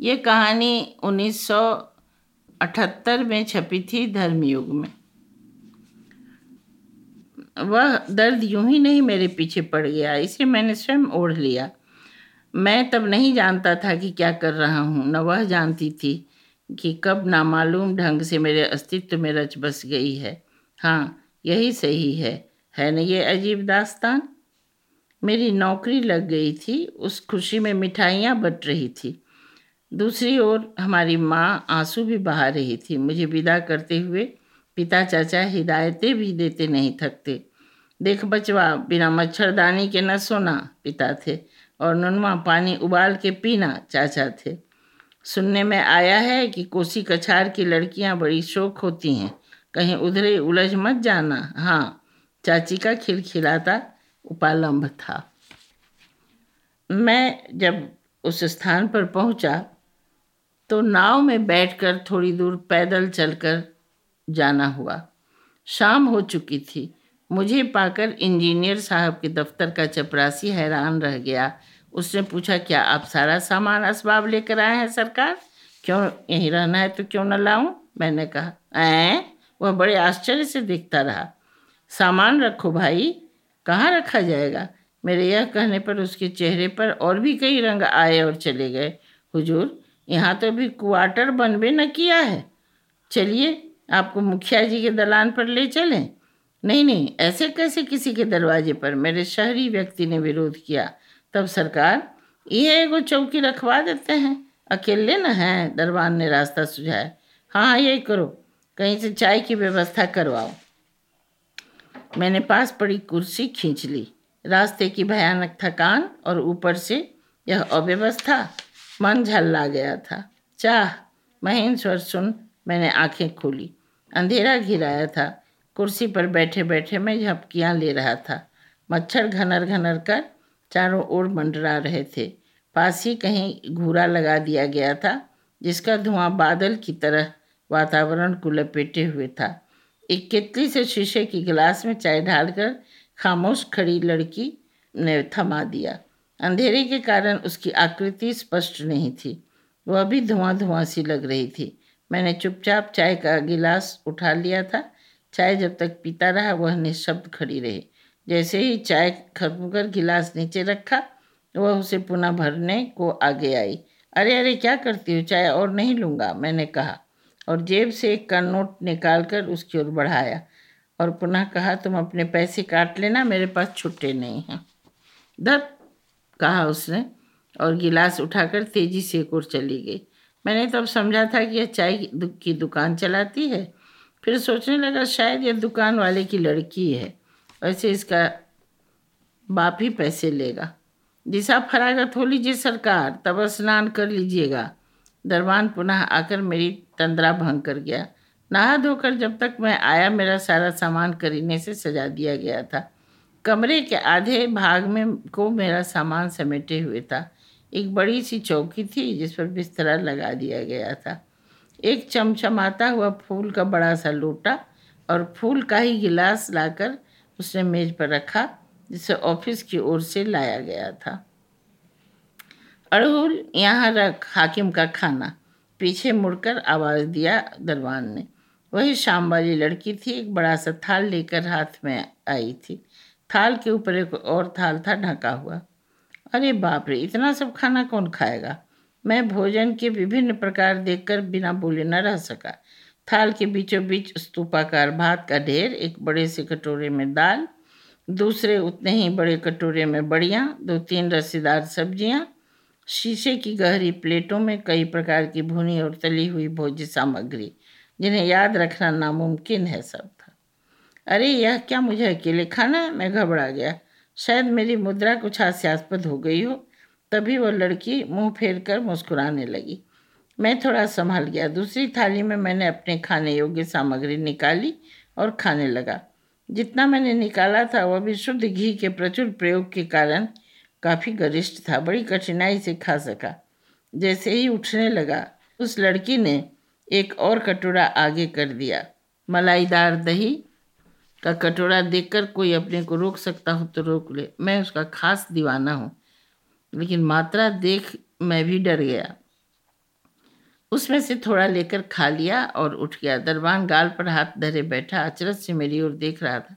यह कहानी 1978 में छपी थी, धर्मयुग में। वह दर्द यूं ही नहीं मेरे पीछे पड़ गया, इसे मैंने स्वयं ओढ़ लिया। मैं तब नहीं जानता था कि क्या कर रहा हूँ, न वह जानती थी कि कब नामालूम ढंग से मेरे अस्तित्व में रच बस गई है। हाँ, यही सही है न ये अजीब दास्तान। मेरी नौकरी लग गई थी, उस खुशी में मिठाइयाँ बट रही थी। दूसरी ओर हमारी माँ आंसू भी बहा रही थी। मुझे विदा करते हुए पिता चाचा हिदायतें भी देते नहीं थकते। देख बचवा, बिना मच्छरदानी के न सोना, पिता थे, और नुनवा पानी उबाल के पीना, चाचा थे। सुनने में आया है कि कोसी कछार की लड़कियाँ बड़ी शौक होती हैं, कहीं उधरे उलझ मत जाना। हाँ, चाची का खिलखिलाता उपालंब था। मैं जब उस स्थान पर पहुंचा तो नाव में बैठकर थोड़ी दूर पैदल चलकर जाना हुआ। शाम हो चुकी थी। मुझे पाकर इंजीनियर साहब के दफ्तर का चपरासी हैरान रह गया। उसने पूछा, क्या आप सारा सामान असबाब लेकर आए हैं सरकार? क्यों यहीं रहना है तो क्यों न लाऊं? मैंने कहा। वह बड़े आश्चर्य से देखता रहा। सामान रखो भाई, कहाँ रखा जाएगा? मेरे यह कहने पर उसके चेहरे पर और भी कई रंग आए और चले गए। हुजूर, यहाँ तो भी क्वार्टर बनबे न किया है, चलिए आपको मुखिया जी के दलान पर ले चलें। नहीं, ऐसे कैसे किसी के दरवाजे पर, मेरे शहरी व्यक्ति ने विरोध किया। तब सरकार, ये एगो चौकी रखवा देते हैं, अकेले न हैं, दरबान ने रास्ता सुझाया। हाँ, यही करो, कहीं से चाय की व्यवस्था करवाओ। मैंने पास पड़ी कुर्सी खींच ली। रास्ते की भयानक थकान और ऊपर से यह अव्यवस्था मन झल्ला गया था। चाह महीन स्वर सुन मैंने आंखें खोली। अंधेरा घिराया था। कुर्सी पर बैठे बैठे मैं झपकियाँ ले रहा था। मच्छर घनर घनर कर चारों ओर मंडरा रहे थे। पास ही कहीं घूरा लगा दिया गया था, जिसका धुआं बादल की तरह वातावरण को लपेटे हुए था। एक केतली से शीशे की गिलास में चाय ढालकर खामोश खड़ी लड़की ने थमा दिया। अंधेरे के कारण उसकी आकृति स्पष्ट नहीं थी, वह भी धुआं सी लग रही थी। मैंने चुपचाप चाय का गिलास उठा लिया था। चाय जब तक पीता रहा वह निशब्द खड़ी रही। जैसे ही चाय खत्म कर गिलास नीचे रखा, वह उसे पुनः भरने को आगे आई। अरे क्या करती हो, चाय और नहीं लूँगा, मैंने कहा, और जेब से एक का नोट निकालकर उसकी ओर बढ़ाया और पुनः कहा, तुम अपने पैसे काट लेना, मेरे पास छुट्टे नहीं हैं। धप कहा उसने और गिलास उठाकर तेजी से एक ओर चली गई। मैंने तब समझा था कि यह चाय की दुकान चलाती है। फिर सोचने लगा शायद यह दुकान वाले की लड़की है, वैसे इसका बाप ही पैसे लेगा। जिसा फरागत हो लीजिए सरकार, तब स्नान कर लीजिएगा। दरबान पुनः आकर मेरी तंद्रा भंग कर गया। नहा धोकर जब तक मैं आया, मेरा सारा सामान करीने से सजा दिया गया था। कमरे के आधे भाग में को मेरा सामान समेटे हुए था। एक बड़ी सी चौकी थी जिस पर बिस्तरा लगा दिया गया था। एक चमचमाता हुआ फूल का बड़ा सा लोटा और फूल का ही गिलास लाकर उसने मेज पर रखा, जिसे ऑफिस की ओर से लाया गया था। अड़हुल यहाँ रख, हाकिम का खाना, पीछे मुड़कर आवाज़ दिया दरवान ने। वही शाम वाली लड़की थी, एक बड़ा सा थाल लेकर हाथ में आई थी। थाल के ऊपर एक और थाल था ढका हुआ। अरे बाप रे, इतना सब खाना कौन खाएगा? मैं भोजन के विभिन्न प्रकार देखकर बिना बोले न रह सका। थाल के बीचों बीच स्तूपाकार भात का ढेर, एक बड़े से कटोरे में दाल, दूसरे उतने ही बड़े कटोरे में बड़ियाँ, दो तीन रसीदार सब्जियाँ, शीशे की गहरी प्लेटों में कई प्रकार की भुनी और तली हुई भोज्य सामग्री, जिन्हें याद रखना नामुमकिन है, सब था। अरे यह क्या मुझे अकेले खाना? मैं घबरा गया। शायद मेरी मुद्रा कुछ हास्यास्पद हो गई हो। तभी वह लड़की मुंह फेर कर मुस्कुराने लगी। मैं थोड़ा संभल गया। दूसरी थाली में मैंने अपने खाने योग्य सामग्री निकाली और खाने लगा। जितना मैंने निकाला था वह भी शुद्ध घी के प्रचुर प्रयोग के कारण काफ़ी गरिष्ठ था। बड़ी कठिनाई से खा सका। जैसे ही उठने लगा, उस लड़की ने एक और कटोरा आगे कर दिया। मलाईदार दही का कटोरा देखकर कोई अपने को रोक सकता हो तो रोक ले। मैं उसका खास दीवाना हूँ, लेकिन मात्रा देख मैं भी डर गया। उसमें से थोड़ा लेकर खा लिया और उठ गया। दरबान गाल पर हाथ धरे बैठा अचरज से मेरी ओर देख रहा था।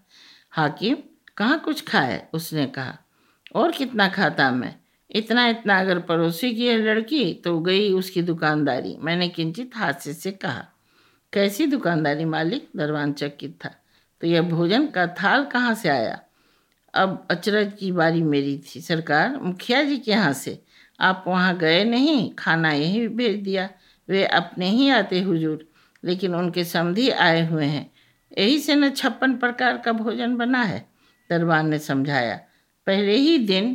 हाकिम, कहाँ कुछ खाए? उसने कहा। और कितना खाता मैं? इतना इतना। अगर पड़ोसी की है लड़की तो गई उसकी दुकानदारी, मैंने किंचित हास्य से कहा। कैसी दुकानदारी मालिक? दरबान चकित था। तो यह भोजन का थाल कहाँ से आया? अब अचरज की बारी मेरी थी। सरकार, मुखिया जी के यहाँ से। आप वहाँ गए नहीं, खाना यहीं भेज दिया। वे अपने ही आते हुजूर, लेकिन उनके समधी आए हुए हैं। यही से न 56 प्रकार का भोजन बना है, दरबान ने समझाया। पहले ही दिन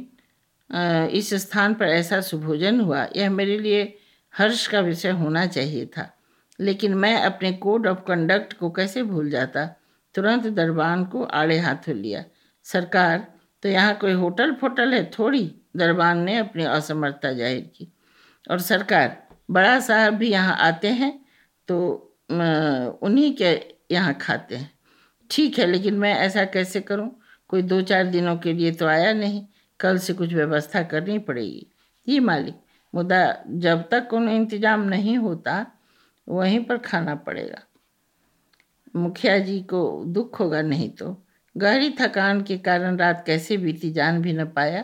इस स्थान पर ऐसा सुभोजन हुआ, यह मेरे लिए हर्ष का विषय होना चाहिए था, लेकिन मैं अपने कोड ऑफ कंडक्ट को कैसे भूल जाता। तुरंत दरबान को आड़े हाथों लिया। सरकार, तो यहाँ कोई होटल फोटल है थोड़ी? दरबान ने अपनी असमर्थता जाहिर की। और सरकार, बड़ा साहब भी यहाँ आते हैं तो उन्हीं के यहाँ खाते हैं। ठीक है, लेकिन मैं ऐसा कैसे करूँ? कोई 2-4 दिनों के लिए तो आया नहीं। कल से कुछ व्यवस्था करनी पड़ेगी। जी मालिक, मुदा जब तक कोई इंतजाम नहीं होता वहीं पर खाना पड़ेगा। मुखिया जी को दुख होगा, नहीं तो। गहरी थकान के कारण रात कैसे बीती जान भी न पाया।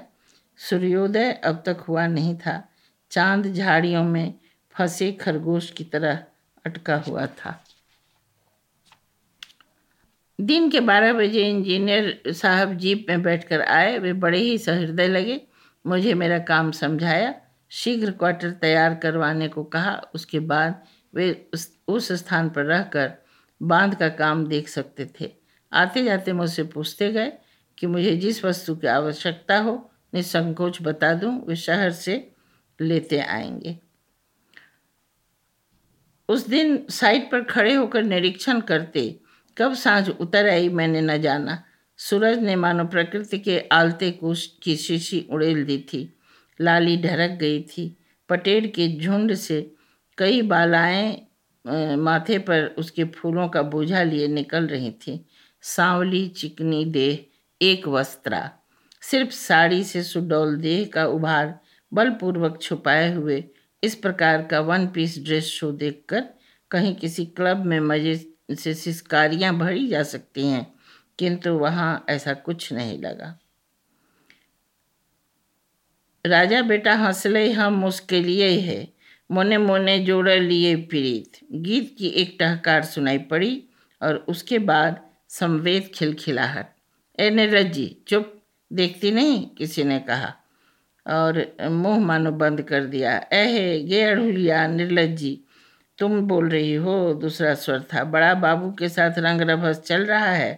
सूर्योदय अब तक हुआ नहीं था। चांद झाड़ियों में फंसे खरगोश की तरह अटका हुआ था। दिन के 12 बजे इंजीनियर साहब जीप में बैठकर आए। वे बड़े ही सहृदय लगे। मुझे मेरा काम समझाया, शीघ्र क्वार्टर तैयार करवाने को कहा। उसके बाद वे उस स्थान पर रहकर बांध का काम देख सकते थे। आते जाते मुझसे पूछते गए कि मुझे जिस वस्तु की आवश्यकता हो निसंकोच बता दूं, वे शहर से लेते आएंगे। उस दिन साइट पर खड़े होकर निरीक्षण करते कब सांझ उतर आई मैंने न जाना। सूरज ने मानो प्रकृति के आलते कोष की शीशी उड़ेल दी थी। लाली ढरक गई थी। पटेल के झुंड से कई बालाएं माथे पर उसके फूलों का बोझा लिए निकल रही थीं। सांवली चिकनी देह एक वस्त्रा, सिर्फ साड़ी से सुडौल देह का उभार बलपूर्वक छुपाए हुए, इस प्रकार का वन पीस ड्रेस शो देखकर कहीं किसी क्लब में मजे से सिस्कारियाँ भरी जा सकती हैं, किंतु वहाँ ऐसा कुछ नहीं लगा। राजा बेटा हंसले हम मुस्के लिए है, मोने मोने जोड़ लिए प्रीत, गीत की एक टहकार सुनाई पड़ी और उसके बाद संवेद खिलखिलाहट। ए नीरजी चुप, देखती नहीं, किसी ने कहा और मुँह मानो बंद कर दिया। ऐहे गे अड़हुलिया निर्लज्जी, तुम बोल रही हो, दूसरा स्वर था। बड़ा बाबू के साथ रंग रभस चल रहा है।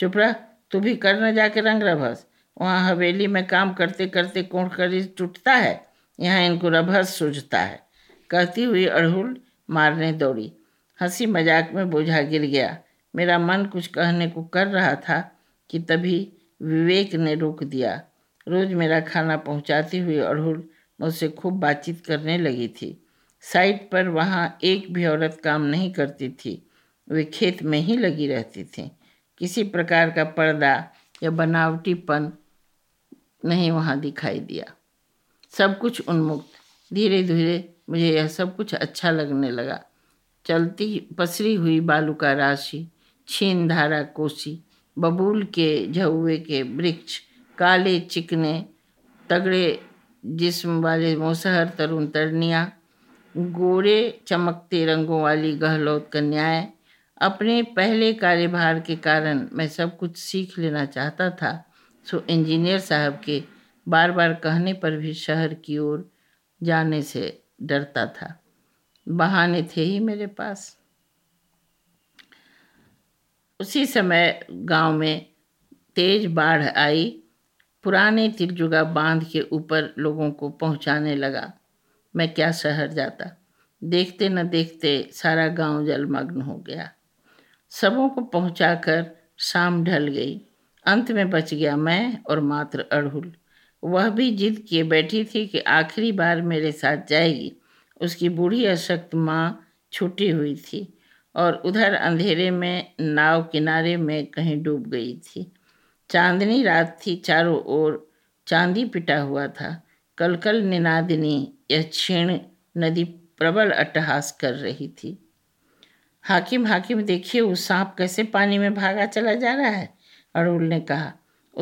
चुप रह, तू भी कर न जाके रंग रभस। वहाँ हवेली में काम करते करते कोंठ करीज टूटता है, यहाँ इनको रभस सूझता है। कहती हुई अड़हुल मारने दौड़ी। हंसी मजाक में बोझा गिर गया। मेरा मन कुछ कहने को कर रहा था कि तभी विवेक ने रोक दिया। रोज मेरा खाना पहुंचाती हुई अड़हुल मुझसे खूब बातचीत करने लगी थी। साइट पर वहाँ एक भी औरत काम नहीं करती थी, वे खेत में ही लगी रहती थीं। किसी प्रकार का पर्दा या बनावटीपन नहीं वहाँ दिखाई दिया। सब कुछ उन्मुक्त। धीरे धीरे मुझे यह सब कुछ अच्छा लगने लगा। चलती पसरी हुई बालुका राशि, छीन धारा कोसी, बबूल के झौवे के वृक्ष, काले चिकने तगड़े जिस्म वाले मोसहर तरुण तरुणियाँ, गोरे चमकते रंगों वाली गहलोत कन्याएं। अपने पहले कार्यभार के कारण मैं सब कुछ सीख लेना चाहता था, सो इंजीनियर साहब के बार बार कहने पर भी शहर की ओर जाने से डरता था। बहाने थे ही मेरे पास। उसी समय गांव में तेज बाढ़ आई, पुराने तिलजुगा बांध के ऊपर लोगों को पहुंचाने लगा। मैं क्या शहर जाता, देखते न देखते सारा गांव जलमग्न हो गया। सबों को पहुंचाकर शाम ढल गई। अंत में बच गया मैं और मात्र अड़हुल। वह भी जिद किए बैठी थी कि आखिरी बार मेरे साथ जाएगी। उसकी बूढ़ी अशक्त माँ छूटी हुई थी और उधर अंधेरे में नाव किनारे में कहीं डूब गई थी। चांदनी रात थी, चारों ओर चांदी पिटा हुआ था। कलकल निनादिनी यह क्षीण नदी प्रबल अट्टहास कर रही थी। हाकिम हाकिम देखिए, उस सांप कैसे पानी में भागा चला जा रहा है, अड़हुल ने कहा।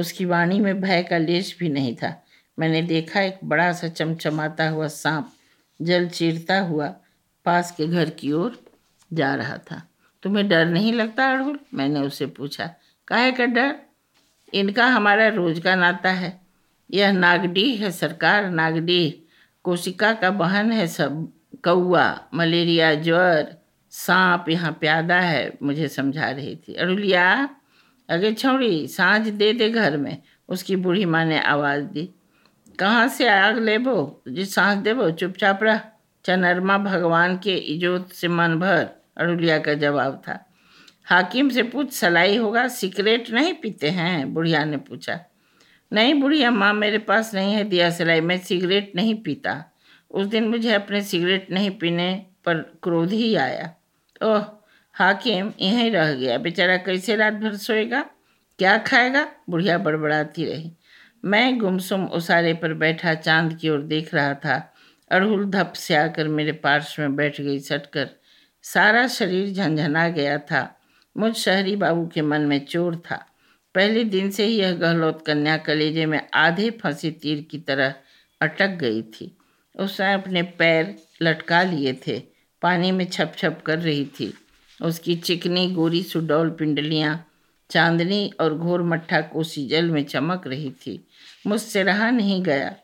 उसकी वाणी में भय का लेश भी नहीं था। मैंने देखा एक बड़ा सा चमचमाता हुआ सांप जल चीरता हुआ पास के घर की ओर जा रहा था। तुम्हें डर नहीं लगता अड़हुल? मैंने उसे पूछा। काहे का डर? इनका हमारा रोज का नाता है। यह नागडीह है सरकार, नागडीह। कोशिका का बहन है सब। कौआ, मलेरिया, ज्वर, सांप यहाँ प्यादा है, मुझे समझा रही थी। अड़ुलिया अगे छौड़ी, सांझ दे दे घर में, उसकी बूढ़ी माँ ने आवाज़ दी। कहाँ से आग लेबो जी, सांस देबो, चुपचाप रह, चनरमा भगवान के इजोत से मन भर, अड़ुलिया का जवाब था। हाकिम से पूछ, सलाई होगा, सिगरेट नहीं पीते हैं? बुढ़िया ने पूछा। नहीं बुढ़िया माँ, मेरे पास नहीं है दिया सलाई, मैं सिगरेट नहीं पीता। उस दिन मुझे अपने सिगरेट नहीं पीने पर क्रोध ही आया। ओह, हाकिम यहीं रह गया, बेचारा कैसे रात भर सोएगा, क्या खाएगा, बुढ़िया बड़बड़ाती रही। मैं गुमसुम उसारे पर बैठा चांद की ओर देख रहा था। अड़हुल धप से आकर मेरे पार्श में बैठ गई। सटकर सारा शरीर झंझना गया था। मुझ शहरी बाबू के मन में चोर था। पहले दिन से ही यह गहलोत कन्या कलेजे में आधे फंसे तीर की तरह अटक गई थी। उसने अपने पैर लटका लिए थे, पानी में छप छप कर रही थी। उसकी चिकनी गोरी सुडौल पिंडलियाँ चांदनी और घोर मट्ठा कोसी जल में चमक रही थी। मुझसे रहा नहीं गया,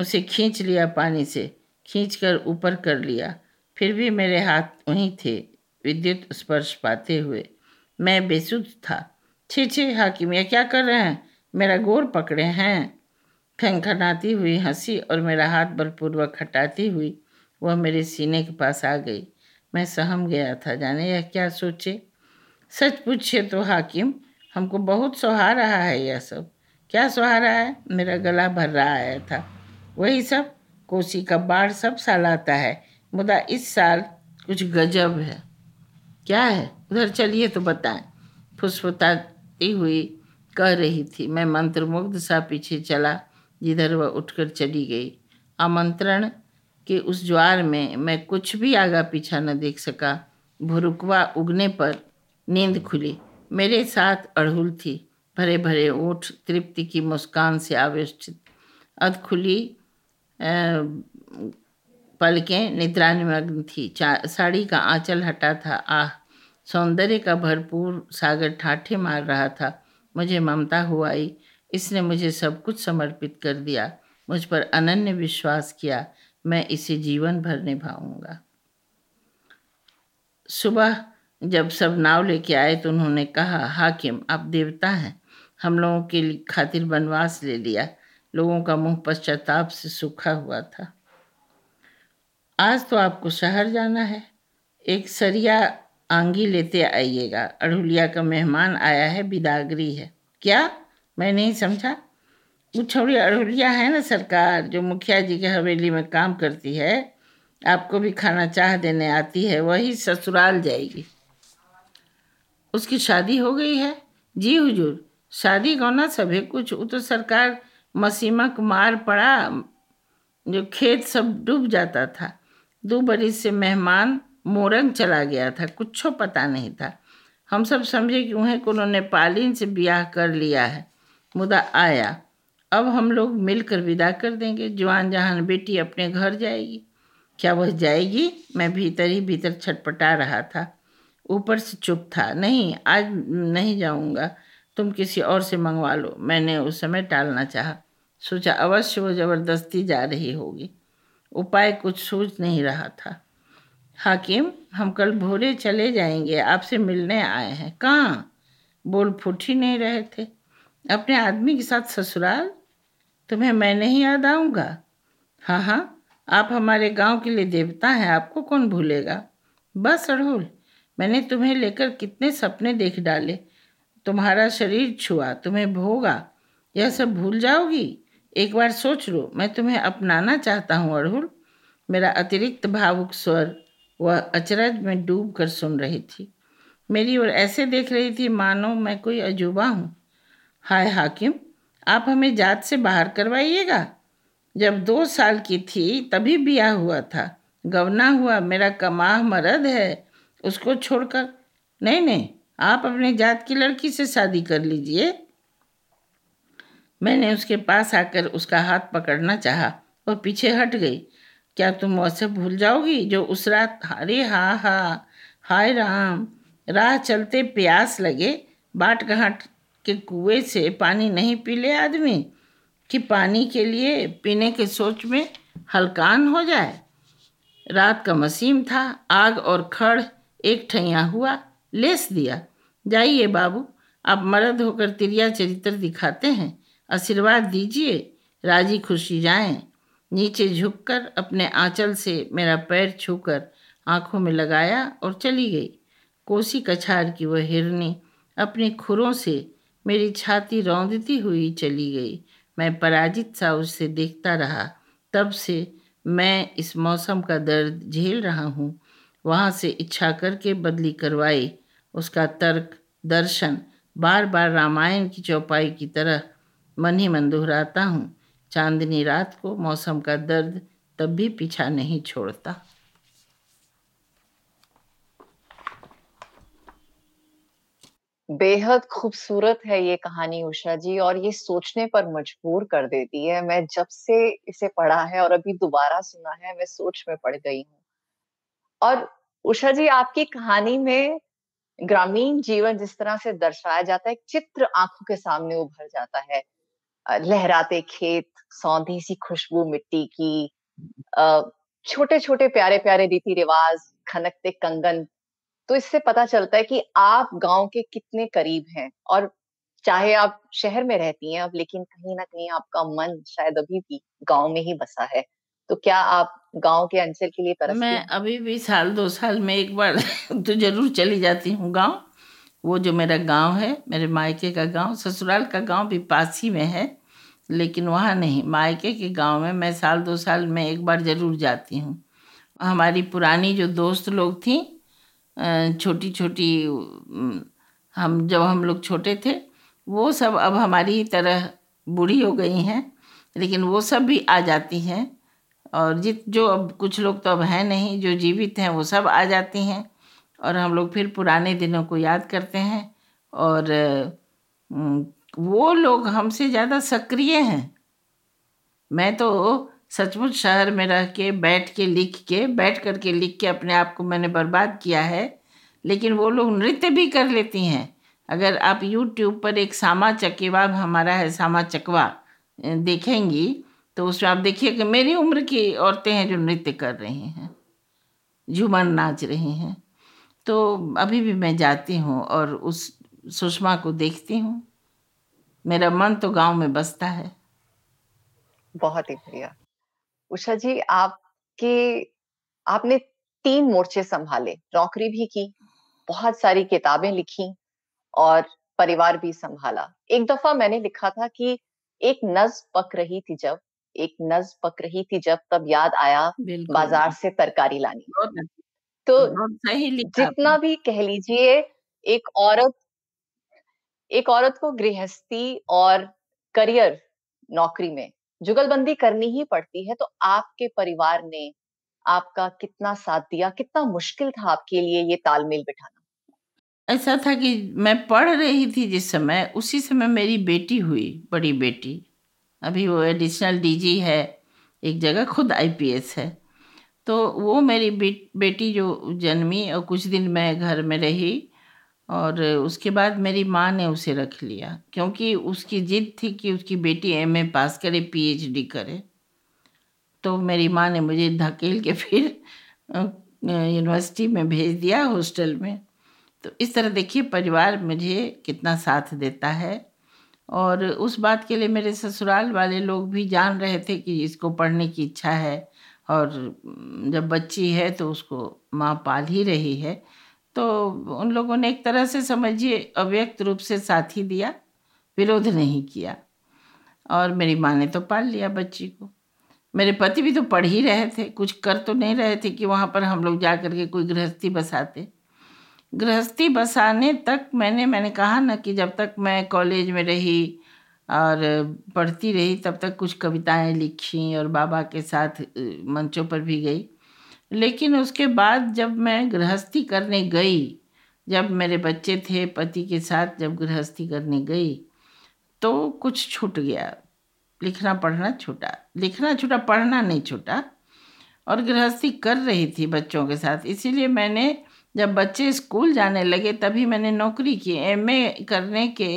उसे खींच लिया, पानी से खींच कर ऊपर कर लिया। फिर भी मेरे हाथ वहीं थे, विद्युत स्पर्श पाते हुए। मैं बेसुध था। छी छी हाकिम, यह क्या कर रहे हैं, मेरा गोर पकड़े हैं, खनखनाती हुई हंसी और मेरा हाथ बलपूर्वक हटाती हुई वह मेरे सीने के पास आ गई। मैं सहम गया था, जाने यह क्या सोचे। सच पूछिए तो हाकिम, हमको बहुत सुहा रहा है यह सब। क्या सुहा रहा है? मेरा गला भर रहा आया था। वही सब, कोसी का बाढ़ सब साल आता है, मुदा इस साल कुछ गजब है। क्या है? उधर चलिए तो बताएं, फुसफुताती हुई कह रही थी। मैं मंत्रमुग्ध सा पीछे चला, जिधर वह उठकर चली गई। आमंत्रण के उस ज्वार में मैं कुछ भी आगा पीछा न देख सका। भुरुकवा उगने पर नींद खुली। मेरे साथ अड़हुल थी, भरे भरे ओठ तृप्ति की मुस्कान से आवेष्टित। अध खुली पलकें निद्रानिमग्न थी। साड़ी का आंचल हटा था। आह, सौंदर्य का भरपूर सागर ठाठे मार रहा था। मुझे ममता हुआई, इसने मुझे सब कुछ समर्पित कर दिया। मुझ पर अनन्य विश्वास किया, मैं इसे जीवन भर निभाऊंगा। सुबह जब सब नाव लेके आए तो उन्होंने कहा, हाकिम आप देवता हैं, हम लोगों के खातिर बनवास ले लिया। लोगों का मुंह पश्चाताप से सूखा हुआ था। आज तो आपको शहर जाना है, एक सरिया आंगी लेते आइएगा, अड़हुलिया का मेहमान आया है, बिदागरी है। क्या? मैं नहीं समझा। वो छोड़ी अड़हुलिया है ना सरकार, जो मुखिया जी के हवेली में काम करती है, आपको भी खाना चाह देने आती है, वही ससुराल जाएगी। उसकी शादी हो गई है? जी हुजूर, शादी को ना सभी कुछ, वो तो सरकार मसीमक मार पड़ा, जो खेत सब डूब जाता था। 2 बरिस से मेहमान मोरंग चला गया था, कुछ पता नहीं था। हम सब समझे कि उन्हें उन्होंने पालीन से ब्याह कर लिया है, मुदा आया। अब हम लोग मिलकर विदा कर देंगे। जवान जहान बेटी अपने घर जाएगी। क्या वह जाएगी? मैं भीतर ही भीतर छटपटा रहा था, ऊपर से चुप था। नहीं, आज नहीं जाऊंगा, तुम किसी और से मंगवा लो। मैंने उस समय टालना चाहा, सोचा अवश्य वो ज़बरदस्ती जा रही होगी। उपाय कुछ सूझ नहीं रहा था। हाकिम, हम कल भोरे चले जाएंगे, आपसे मिलने आए हैं। कहाँ? बोल फूट ही नहीं रहे थे। अपने आदमी के साथ ससुराल? तुम्हें मैं नहीं याद आऊँगा? हाँ, आप हमारे गांव के लिए देवता हैं, आपको कौन भूलेगा। बस अड़हुल, मैंने तुम्हें लेकर कितने सपने देख डाले। तुम्हारा शरीर छुआ, तुम्हें भोगा, यह सब भूल जाओगी। एक बार सोच लो, मैं तुम्हें अपनाना चाहता हूँ अड़हुल। मेरा अतिरिक्त भावुक स्वर वह अचरज में डूब कर सुन रही थी, मेरी ओर ऐसे देख रही थी मानो मैं कोई अजूबा हूँ। हाय हाकिम, आप हमें जात से बाहर करवाइएगा। जब 2 साल की थी तभी ब्याह हुआ था, गवना हुआ। मेरा कमाह मर्द है, उसको छोड़कर। नहीं, आप अपने जात की लड़की से शादी कर लीजिए। मैंने उसके पास आकर उसका हाथ पकड़ना चाहा, वह पीछे हट गई। क्या तुम उसे भूल जाओगी जो उस रात? अरे हाँ, हाय राम, राह चलते प्यास लगे, बाट घाट के कुएं से पानी नहीं पी ले आदमी, कि पानी के लिए पीने के सोच में हलकान हो जाए। रात का मसीम था, आग और खड़ एक ठैया हुआ, लेस दिया। जाइए बाबू, आप मर्द होकर तिरिया चरित्र दिखाते हैं, आशीर्वाद दीजिए, राजी खुशी जाएं। नीचे झुककर अपने आंचल से मेरा पैर छूकर आंखों में लगाया और चली गई। कोसी कछार की वह हिरनी अपने खुरों से मेरी छाती रौंदती हुई चली गई। मैं पराजित सा उससे देखता रहा। तब से मैं इस मौसम का दर्द झेल रहा हूँ। वहाँ से इच्छा करके बदली करवाई। उसका तर्क दर्शन बार बार रामायण की चौपाई की तरह मन ही मन दोहराता हूँ। चांदनी रात को मौसम का दर्द तब भी पीछा नहीं छोड़ता। बेहद खूबसूरत है ये कहानी उषा जी, और ये सोचने पर मजबूर कर देती है। मैं जब से इसे पढ़ा है और अभी दोबारा सुना है, मैं सोच में पड़ गई हूँ। और उषा जी, आपकी कहानी में ग्रामीण जीवन जिस तरह से दर्शाया जाता है, चित्र आंखों के सामने उभर जाता है। लहराते खेत, सौंधी सी खुशबू मिट्टी की, छोटे छोटे प्यारे प्यारे रीति रिवाज, खनकते कंगन। तो इससे पता चलता है कि आप गांव के कितने करीब हैं, और चाहे आप शहर में रहती हैं अब, लेकिन कहीं ना कहीं आपका मन शायद अभी भी गांव में ही बसा है। तो क्या आप गांव के अंचल के लिए तरसती? मैं अभी भी 1-2 साल में एक बार तो जरूर चली जाती हूँ गाँव। वो जो मेरा गांव है, मेरे मायके का गांव, ससुराल का गांव भी पास ही में है, लेकिन वहाँ नहीं, मायके के गांव में मैं 1-2 साल में एक बार ज़रूर जाती हूँ। हमारी पुरानी जो दोस्त लोग थीं, छोटी छोटी, हम जब हम लोग छोटे थे, वो सब अब हमारी तरह बूढ़ी हो गई हैं, लेकिन वो सब भी आ जाती हैं। और जो अब कुछ लोग तो अब हैं नहीं, जो जीवित हैं वो सब आ जाती हैं, और हम लोग फिर पुराने दिनों को याद करते हैं। और वो लोग हमसे ज़्यादा सक्रिय हैं। मैं तो सचमुच शहर में रह के बैठ करके लिख के अपने आप को मैंने बर्बाद किया है, लेकिन वो लोग नृत्य भी कर लेती हैं। अगर आप YouTube पर एक सामा चकेवा, हमारा है सामा चकवा, देखेंगी तो उसमें आप देखिए कि मेरी उम्र की औरतें हैं जो नृत्य कर रही हैं, झूमर नाच रही हैं। तो अभी भी मैं जाती हूँ और उस सुषमा को देखती हूँ। मेरा मन तो गांव में बसता है। बहुत ही बढ़िया उषा जी, आपने 3 मोर्चे संभाले, नौकरी भी की, बहुत सारी किताबें लिखी, और परिवार भी संभाला। एक दफा मैंने लिखा था कि एक नस पक रही थी जब तब याद आया बाजार से तरकारी लानी। तो जितना भी कह लीजिए, एक औरत को गृहस्थी और करियर, नौकरी में जुगलबंदी करनी ही पड़ती है। तो आपके परिवार ने आपका कितना साथ दिया? कितना मुश्किल था आपके लिए ये तालमेल बिठाना? ऐसा था कि मैं पढ़ रही थी जिस समय, उसी समय मेरी बेटी हुई, बड़ी बेटी। अभी वो एडिशनल डीजी है एक जगह, खुद आईपीएस है। तो वो मेरी बेटी जो जन्मी, और कुछ दिन मैं घर में रही और उसके बाद मेरी माँ ने उसे रख लिया, क्योंकि उसकी जिद थी कि उसकी बेटी एमए पास करे, पीएचडी करे। तो मेरी माँ ने मुझे धकेल के फिर यूनिवर्सिटी में भेज दिया, हॉस्टल में। तो इस तरह देखिए परिवार मुझे कितना साथ देता है। और उस बात के लिए मेरे ससुराल वाले लोग भी जान रहे थे कि इसको पढ़ने की इच्छा है, और जब बच्ची है तो उसको माँ पाल ही रही है। तो उन लोगों ने एक तरह से समझिए अव्यक्त रूप से साथ ही दिया, विरोध नहीं किया। और मेरी माँ ने तो पाल लिया बच्ची को। मेरे पति भी तो पढ़ ही रहे थे, कुछ कर तो नहीं रहे थे कि वहाँ पर हम लोग जा कर के कोई गृहस्थी बसाते। गृहस्थी बसाने तक मैंने कहा ना कि जब तक मैं कॉलेज में रही और पढ़ती रही तब तक कुछ कविताएं लिखी और बाबा के साथ मंचों पर भी गई। लेकिन उसके बाद जब मैं गृहस्थी करने गई, जब मेरे बच्चे थे, पति के साथ जब गृहस्थी करने गई तो कुछ छूट गया। लिखना पढ़ना छूटा, लिखना छूटा, पढ़ना नहीं छूटा। और गृहस्थी कर रही थी बच्चों के साथ, इसीलिए मैंने जब बच्चे स्कूल जाने लगे तभी मैंने नौकरी की। एमए करने के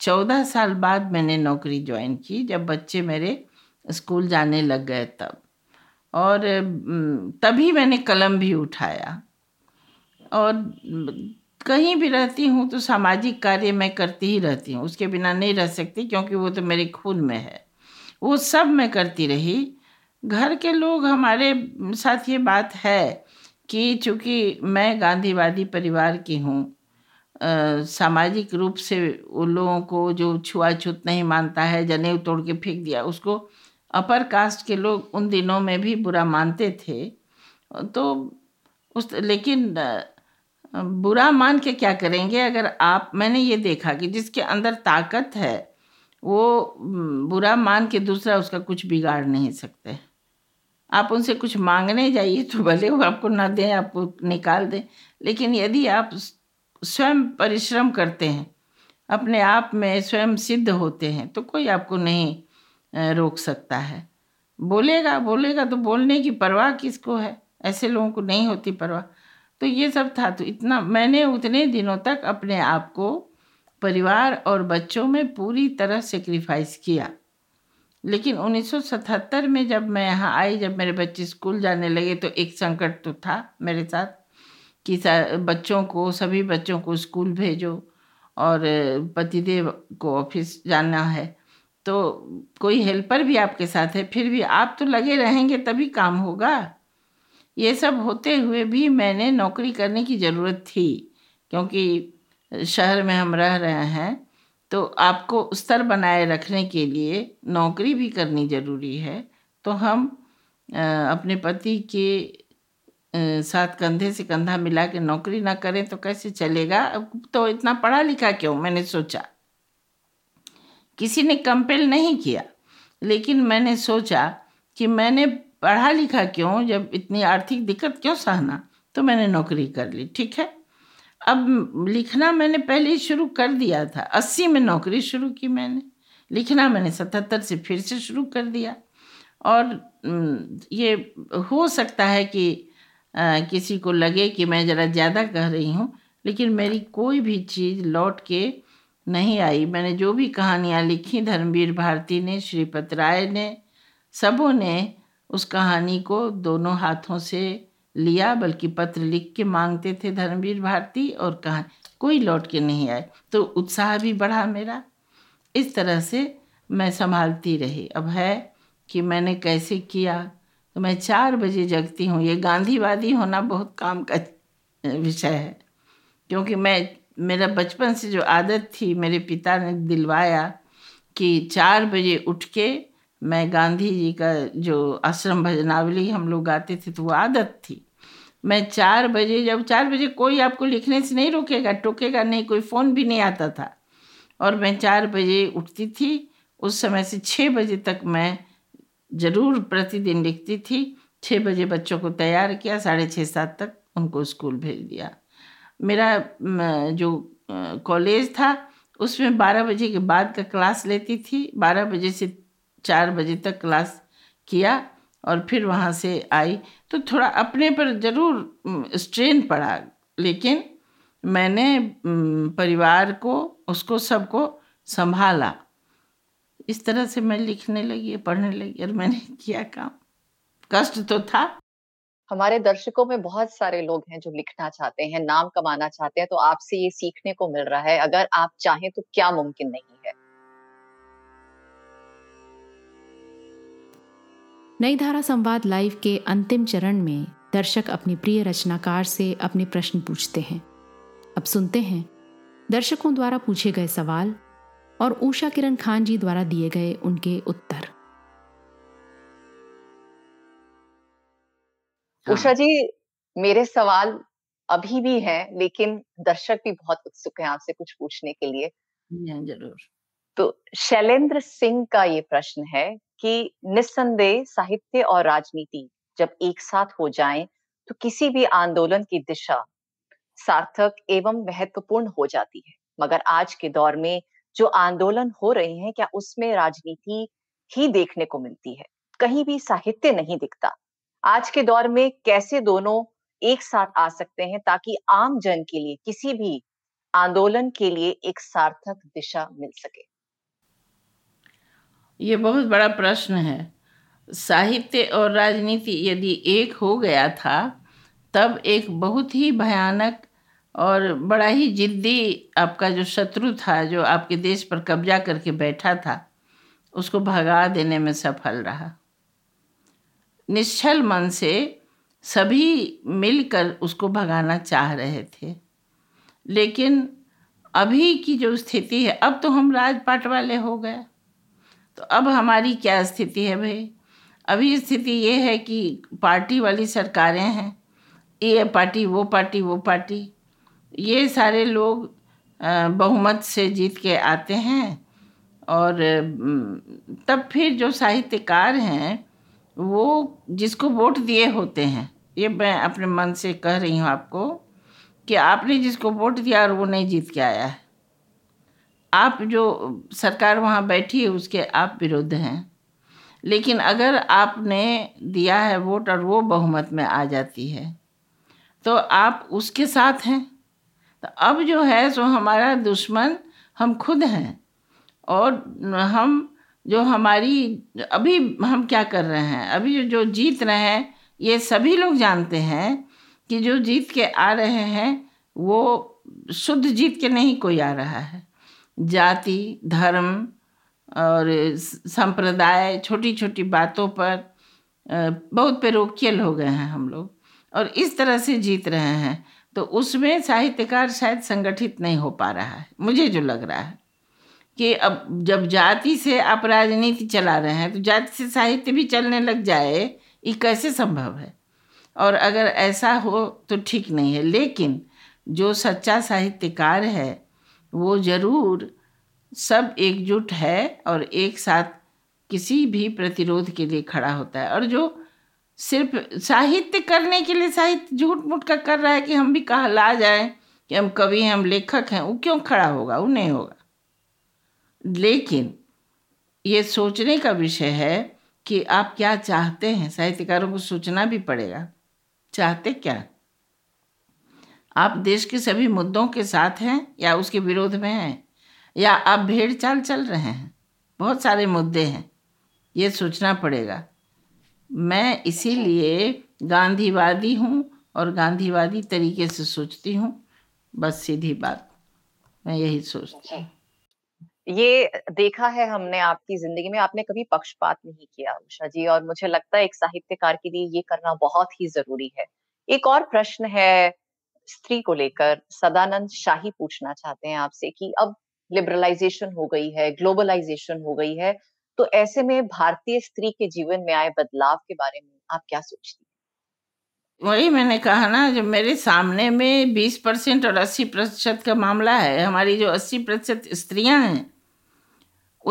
14 साल बाद मैंने नौकरी ज्वाइन की, जब बच्चे मेरे स्कूल जाने लग गए तब। और तभी मैंने कलम भी उठाया। और कहीं भी रहती हूँ तो सामाजिक कार्य मैं करती ही रहती हूँ, उसके बिना नहीं रह सकती, क्योंकि वो तो मेरे खून में है। वो सब मैं करती रही। घर के लोग हमारे साथ, ये बात है कि चूँकि मैं गांधीवादी परिवार की हूँ, सामाजिक रूप से उन लोगों को जो छुआछूत नहीं मानता है, जनेऊ तोड़ के फेंक दिया, उसको अपर कास्ट के लोग उन दिनों में भी बुरा मानते थे। तो लेकिन बुरा मान के क्या करेंगे, अगर आप, मैंने ये देखा कि जिसके अंदर ताकत है वो बुरा मान के दूसरा उसका कुछ बिगाड़ नहीं सकते। आप उनसे कुछ मांगने जाइए तो भले वो आपको ना दें, आपको निकाल दें, लेकिन यदि आप स्वयं परिश्रम करते हैं, अपने आप में स्वयं सिद्ध होते हैं, तो कोई आपको नहीं रोक सकता है। बोलेगा तो बोलने की परवाह किसको है? ऐसे लोगों को नहीं होती परवाह। तो ये सब था। तो इतना मैंने उतने दिनों तक अपने आप को परिवार और बच्चों में पूरी तरह सेक्रीफाइस किया। लेकिन 1977 में जब मैं यहाँ आई, जब मेरे बच्चे स्कूल जाने लगे, तो एक संकट तो था मेरे साथ कि सभी बच्चों को स्कूल भेजो और पतिदेव को ऑफिस जाना है, तो कोई हेल्पर भी आपके साथ है, फिर भी आप तो लगे रहेंगे तभी काम होगा। ये सब होते हुए भी मैंने नौकरी करने की ज़रूरत थी, क्योंकि शहर में हम रह रहे हैं तो आपको स्तर बनाए रखने के लिए नौकरी भी करनी ज़रूरी है। तो हम अपने पति के साथ कंधे से कंधा मिला के नौकरी ना करें तो कैसे चलेगा? तो इतना पढ़ा लिखा क्यों, मैंने सोचा। किसी ने कंपेल नहीं किया, लेकिन मैंने सोचा कि मैंने पढ़ा लिखा क्यों, जब इतनी आर्थिक दिक्कत क्यों सहना। तो मैंने नौकरी कर ली, ठीक है। अब लिखना मैंने पहले ही शुरू कर दिया था, 80 में नौकरी शुरू की मैंने, लिखना मैंने 77 से फिर से शुरू कर दिया। और ये हो सकता है कि किसी को लगे कि मैं ज़रा ज़्यादा कह रही हूँ, लेकिन मेरी कोई भी चीज़ लौट के नहीं आई। मैंने जो भी कहानियाँ लिखी, धर्मवीर भारती ने, श्रीपत राय ने, सबों ने उस कहानी को दोनों हाथों से लिया, बल्कि पत्र लिख के मांगते थे धर्मवीर भारती, और कहानी कोई लौट के नहीं आए। तो उत्साह भी बढ़ा मेरा। इस तरह से मैं संभालती रही। अब है कि मैंने कैसे किया। तो मैं 4 बजे जगती हूँ। ये गांधीवादी होना बहुत काम का विषय है, क्योंकि मैं मेरा बचपन से जो आदत थी, मेरे पिता ने दिलवाया कि 4 बजे उठ के मैं गांधी जी का जो आश्रम भजनावली हम लोग गाते थे, तो वो आदत थी। मैं 4 बजे, जब 4 बजे कोई आपको लिखने से नहीं रोकेगा, टोकेगा नहीं, कोई फ़ोन भी नहीं आता था, और मैं 4 बजे उठती थी। उस समय से 6 बजे तक मैं ज़रूर प्रतिदिन लिखती थी। 6 बजे बच्चों को तैयार किया, 6:30 तक उनको स्कूल भेज दिया। मेरा जो कॉलेज था उसमें 12 बजे के बाद का क्लास लेती थी। 12 बजे से 4 बजे तक क्लास किया और फिर वहाँ से आई, तो थोड़ा अपने पर ज़रूर स्ट्रेन पड़ा, लेकिन मैंने परिवार को, उसको सबको संभाला। इस तरह से मैं लिखने लगी, पढ़ने लगी और मैंने किया काम। कष्ट तो था। हमारे दर्शकों में बहुत सारे लोग हैं जो लिखना चाहते हैं, नाम कमाना चाहते हैं, तो आपसे ये सीखने को मिल रहा है, अगर आप चाहें तो क्या मुमकिन नहीं है। नई धारा संवाद लाइव के अंतिम चरण में दर्शक अपने प्रिय रचनाकार से अपने प्रश्न पूछते हैं। अब सुनते हैं दर्शकों द्वारा पूछे गए सवाल और उषा किरण खान जी द्वारा दिए गए उनके उत्तर। उषा जी, मेरे सवाल अभी भी हैं, लेकिन दर्शक भी बहुत उत्सुक हैं आपसे कुछ पूछने के लिए। जरूर। तो शैलेन्द्र सिंह का ये प्रश्न है कि निस्संदेह साहित्य और राजनीति जब एक साथ हो जाएं तो किसी भी आंदोलन की दिशा सार्थक एवं महत्वपूर्ण हो जाती है, मगर आज के दौर में जो आंदोलन हो रहे हैं, क्या उसमें राजनीति ही देखने को मिलती है? कहीं भी साहित्य नहीं दिखता। आज के दौर में कैसे दोनों एक साथ आ सकते हैं ताकि आम जन के लिए, किसी भी आंदोलन के लिए एक सार्थक दिशा मिल सके? ये बहुत बड़ा प्रश्न है। साहित्य और राजनीति यदि एक हो गया था, तब एक बहुत ही भयानक और बड़ा ही जिद्दी आपका जो शत्रु था, जो आपके देश पर कब्जा करके बैठा था, उसको भगा देने में सफल रहा। निश्चल मन से सभी मिलकर उसको भगाना चाह रहे थे, लेकिन अभी की जो स्थिति है, अब तो हम राजपाट वाले हो गए, तो अब हमारी क्या स्थिति है भाई? अभी स्थिति ये है कि पार्टी वाली सरकारें हैं, ये पार्टी वो पार्टी वो पार्टी, ये सारे लोग बहुमत से जीत के आते हैं, और तब फिर जो साहित्यकार हैं वो जिसको वोट दिए होते हैं, ये मैं अपने मन से कह रही हूँ आपको, कि आपने जिसको वोट दिया और वो नहीं जीत के आया है, आप जो सरकार वहाँ बैठी है उसके आप विरुद्ध हैं। लेकिन अगर आपने दिया है वोट और वो बहुमत में आ जाती है, तो आप उसके साथ हैं। तो अब जो है सो हमारा दुश्मन हम खुद हैं, और हम जो हमारी, अभी हम क्या कर रहे हैं, अभी जो जीत रहे हैं, ये सभी लोग जानते हैं कि जो जीत के आ रहे हैं वो शुद्ध जीत के नहीं कोई आ रहा है। जाति, धर्म और संप्रदाय, छोटी छोटी बातों पर बहुत पेरोकियल हो गए हैं हम लोग, और इस तरह से जीत रहे हैं। तो उसमें साहित्यकार शायद संगठित नहीं हो पा रहा है, मुझे जो लग रहा है कि अब जब जाति से आप राजनीति चला रहे हैं, तो जाति से साहित्य भी चलने लग जाए, ये कैसे संभव है? और अगर ऐसा हो तो ठीक नहीं है। लेकिन जो सच्चा साहित्यकार है वो ज़रूर सब एकजुट है और एक साथ किसी भी प्रतिरोध के लिए खड़ा होता है। और जो सिर्फ साहित्य करने के लिए साहित्य झूठ मूठ का कर रहा है कि हम भी कहला जाएं कि हम कवि हैं, हम लेखक हैं, वो क्यों खड़ा होगा? वो नहीं होगा। लेकिन ये सोचने का विषय है कि आप क्या चाहते हैं। साहित्यकारों को सोचना भी पड़ेगा, चाहते क्या आप? देश के सभी मुद्दों के साथ हैं या उसके विरोध में हैं, या आप भेड़ चाल चल रहे हैं? बहुत सारे मुद्दे हैं, ये सोचना पड़ेगा। मैं इसीलिए गांधीवादी हूँ और गांधीवादी तरीके से सोचती हूँ, बस सीधी बात, मैं यही सोचती हूँ। ये देखा है हमने आपकी जिंदगी में, आपने कभी पक्षपात नहीं किया उषा जी, और मुझे लगता है एक साहित्यकार के लिए ये करना बहुत ही जरूरी है। एक और प्रश्न है स्त्री को लेकर सदानंद शाही पूछना चाहते हैं आपसे कि अब लिबरलाइजेशन हो गई है, ग्लोबलाइजेशन हो गई है, तो ऐसे में भारतीय स्त्री के जीवन में आए बदलाव के बारे में आप क्या सोचती हैं? वही मैंने कहा ना, जो मेरे सामने में 20% और 80% का मामला है। हमारी जो 80% स्त्रियां हैं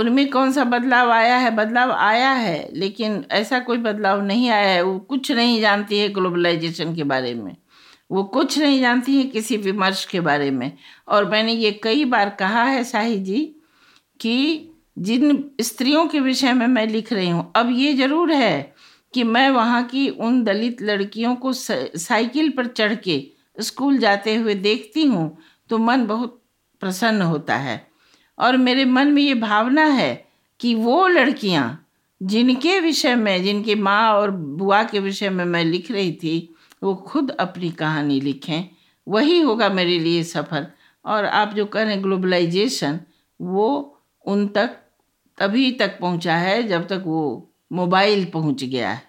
उनमें कौन सा बदलाव आया है? बदलाव आया है, लेकिन ऐसा कोई बदलाव नहीं आया है। वो कुछ नहीं जानती है ग्लोबलाइजेशन के बारे में, वो कुछ नहीं जानती है किसी विमर्श के बारे में। और मैंने ये कई बार कहा है शाही जी कि जिन स्त्रियों के विषय में मैं लिख रही हूँ, अब ये ज़रूर है कि मैं वहाँ की उन दलित लड़कियों को साइकिल पर चढ़ के स्कूल जाते हुए देखती हूँ तो मन बहुत प्रसन्न होता है। और मेरे मन में ये भावना है कि वो लड़कियाँ जिनके विषय में, जिनकी माँ और बुआ के विषय में मैं लिख रही थी, वो खुद अपनी कहानी लिखें, वही होगा मेरे लिए सफ़र। और आप जो कह रहे हैं ग्लोबलाइजेशन, वो उन तक तभी तक पहुंचा है जब तक वो मोबाइल पहुंच गया है,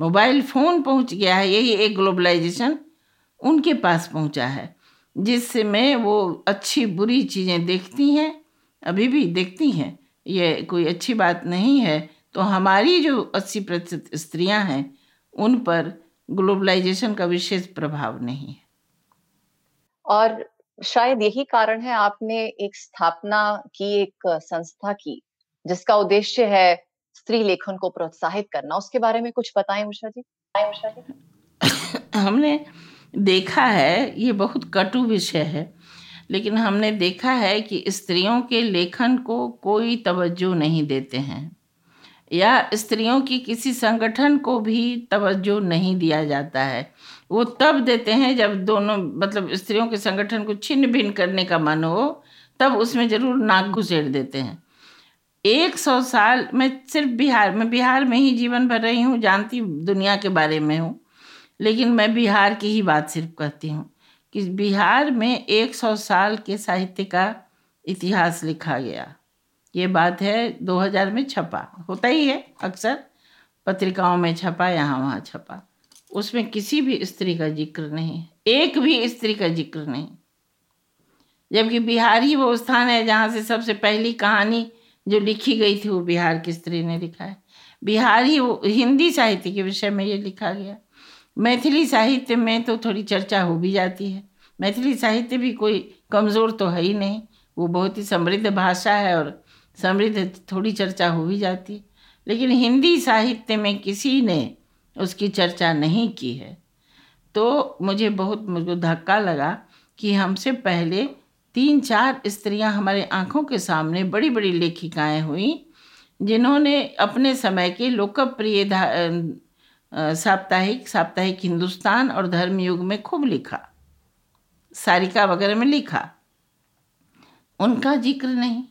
मोबाइल फ़ोन पहुंच गया है, यही एक ग्लोबलाइजेशन उनके पास पहुंचा है, जिससे मैं वो अच्छी बुरी चीज़ें देखती हैं, अभी भी देखती हैं, ये कोई अच्छी बात नहीं है। तो हमारी जो 80% स्त्रियाँ हैं उन पर ग्लोबलाइजेशन का विशेष प्रभाव नहीं है। और शायद यही कारण है आपने एक स्थापना की, एक संस्था की, जिसका उद्देश्य है स्त्री लेखन को प्रोत्साहित करना। उसके बारे में कुछ बताएं उषा जी। हमने देखा है, ये बहुत कटु विषय है, लेकिन हमने देखा है कि स्त्रियों के लेखन को कोई तवज्जो नहीं देते हैं, या स्त्रियों की किसी संगठन को भी तवज्जो नहीं दिया जाता है। वो तब देते हैं जब दोनों, मतलब स्त्रियों के संगठन को छिन्न भिन्न करने का मन हो, तब उसमें ज़रूर नाक घुसेड़ देते हैं। 100 साल, मैं सिर्फ बिहार में ही जीवन भर रही हूँ, जानती दुनिया के बारे में हूँ, लेकिन मैं बिहार की ही बात सिर्फ कहती हूँ कि बिहार में 100 साल के साहित्य का इतिहास लिखा गया। ये बात है 2000 में छपा, होता ही है अक्सर पत्रिकाओं में छपा, यहाँ वहाँ छपा, उसमें किसी भी स्त्री का जिक्र नहीं, एक भी स्त्री का जिक्र नहीं। जबकि बिहार ही वो स्थान है जहाँ से सबसे पहली कहानी जो लिखी गई थी वो बिहार की स्त्री ने लिखा है। बिहार ही वो, हिंदी साहित्य के विषय में ये लिखा गया। मैथिली साहित्य में तो थोड़ी चर्चा हो भी जाती है, मैथिली साहित्य भी कोई कमज़ोर तो है ही नहीं, वो बहुत ही समृद्ध भाषा है और समृद्ध, थोड़ी चर्चा हो ही जाती, लेकिन हिंदी साहित्य में किसी ने उसकी चर्चा नहीं की है। तो मुझे धक्का लगा कि हमसे पहले 3-4 स्त्रियां हमारे आँखों के सामने बड़ी बड़ी लेखिकाएं हुई, जिन्होंने अपने समय के लोकप्रिय साप्ताहिक हिंदुस्तान और धर्मयुग में खूब लिखा, सारिका वगैरह में लिखा, उनका जिक्र नहीं।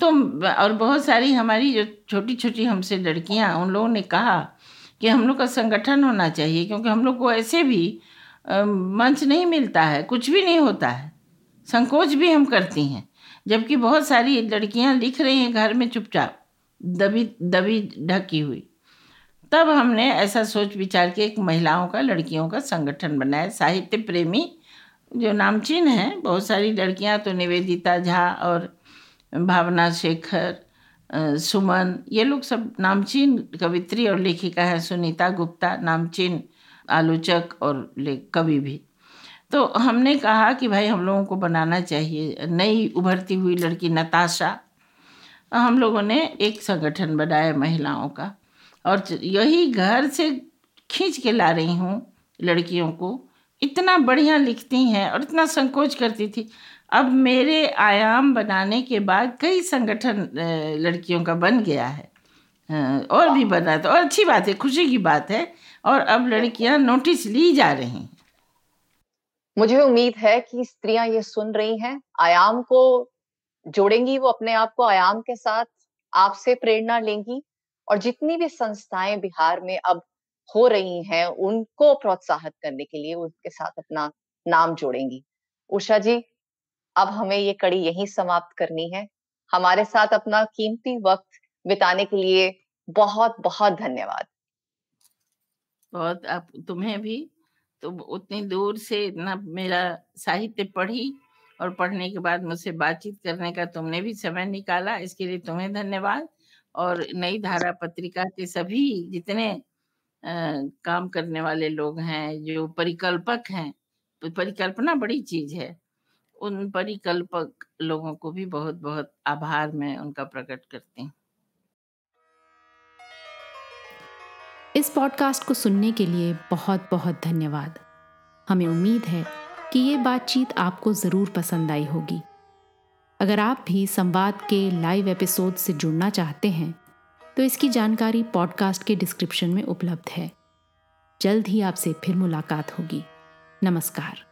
तो और बहुत सारी हमारी जो छोटी छोटी हमसे लड़कियां, उन लोगों ने कहा कि हम लोग का संगठन होना चाहिए, क्योंकि हम लोग को ऐसे भी मंच नहीं मिलता है, कुछ भी नहीं होता है, संकोच भी हम करती हैं। जबकि बहुत सारी लड़कियां लिख रही हैं घर में चुपचाप, दबी ढकी हुई। तब हमने ऐसा सोच विचार के एक महिलाओं का, लड़कियों का संगठन बनाया, साहित्य प्रेमी जो नामचीन हैं, बहुत सारी लड़कियाँ, तो निवेदिता झा और भावना शेखर सुमन, ये लोग सब नामचीन कवित्री और लेखिका है, सुनीता गुप्ता नामचीन आलोचक और कवि भी। तो हमने कहा कि भाई हम लोगों को बनाना चाहिए, नई उभरती हुई लड़की नताशा। हम लोगों ने एक संगठन बनाया महिलाओं का, और यही घर से खींच के ला रही हूँ लड़कियों को, इतना बढ़िया लिखती हैं और इतना संकोच करती थी। अब मेरे आयाम बनाने के बाद कई संगठन लड़कियों का बन गया है, और भी बना, तो और अच्छी बात है, खुशी की बात है, और अब लड़कियां नोटिस ली जा रही हैं। मुझे उम्मीद है कि स्त्रियां ये सुन रही हैं, आयाम को जोड़ेंगी, वो अपने आप को आयाम के साथ, आपसे प्रेरणा लेंगी, और जितनी भी संस्थाएं बिहार में अब हो रही हैं उनको प्रोत्साहित करने के लिए उनके साथ अपना नाम जोड़ेंगी। उषा जी, अब हमें ये कड़ी यहीं समाप्त करनी है। हमारे साथ अपना कीमती वक्त बिताने के लिए बहुत बहुत धन्यवाद। बहुत, आप तुम्हें भी तो उतनी दूर से इतना मेरा साहित्य पढ़ी और पढ़ने के बाद मुझसे बातचीत करने का तुमने भी समय निकाला, इसके लिए तुम्हें धन्यवाद। और नई धारा पत्रिका के सभी जितने काम करने वाले लोग हैं, जो परिकल्पक हैं, परिकल्पना बड़ी चीज है, उन परिकल्पक लोगों को भी बहुत बहुत आभार मैं उनका प्रकट करती हूँ। इस पॉडकास्ट को सुनने के लिए बहुत बहुत धन्यवाद। हमें उम्मीद है कि ये बातचीत आपको ज़रूर पसंद आई होगी। अगर आप भी संवाद के लाइव एपिसोड से जुड़ना चाहते हैं तो इसकी जानकारी पॉडकास्ट के डिस्क्रिप्शन में उपलब्ध है। जल्द ही आपसे फिर मुलाकात होगी। नमस्कार।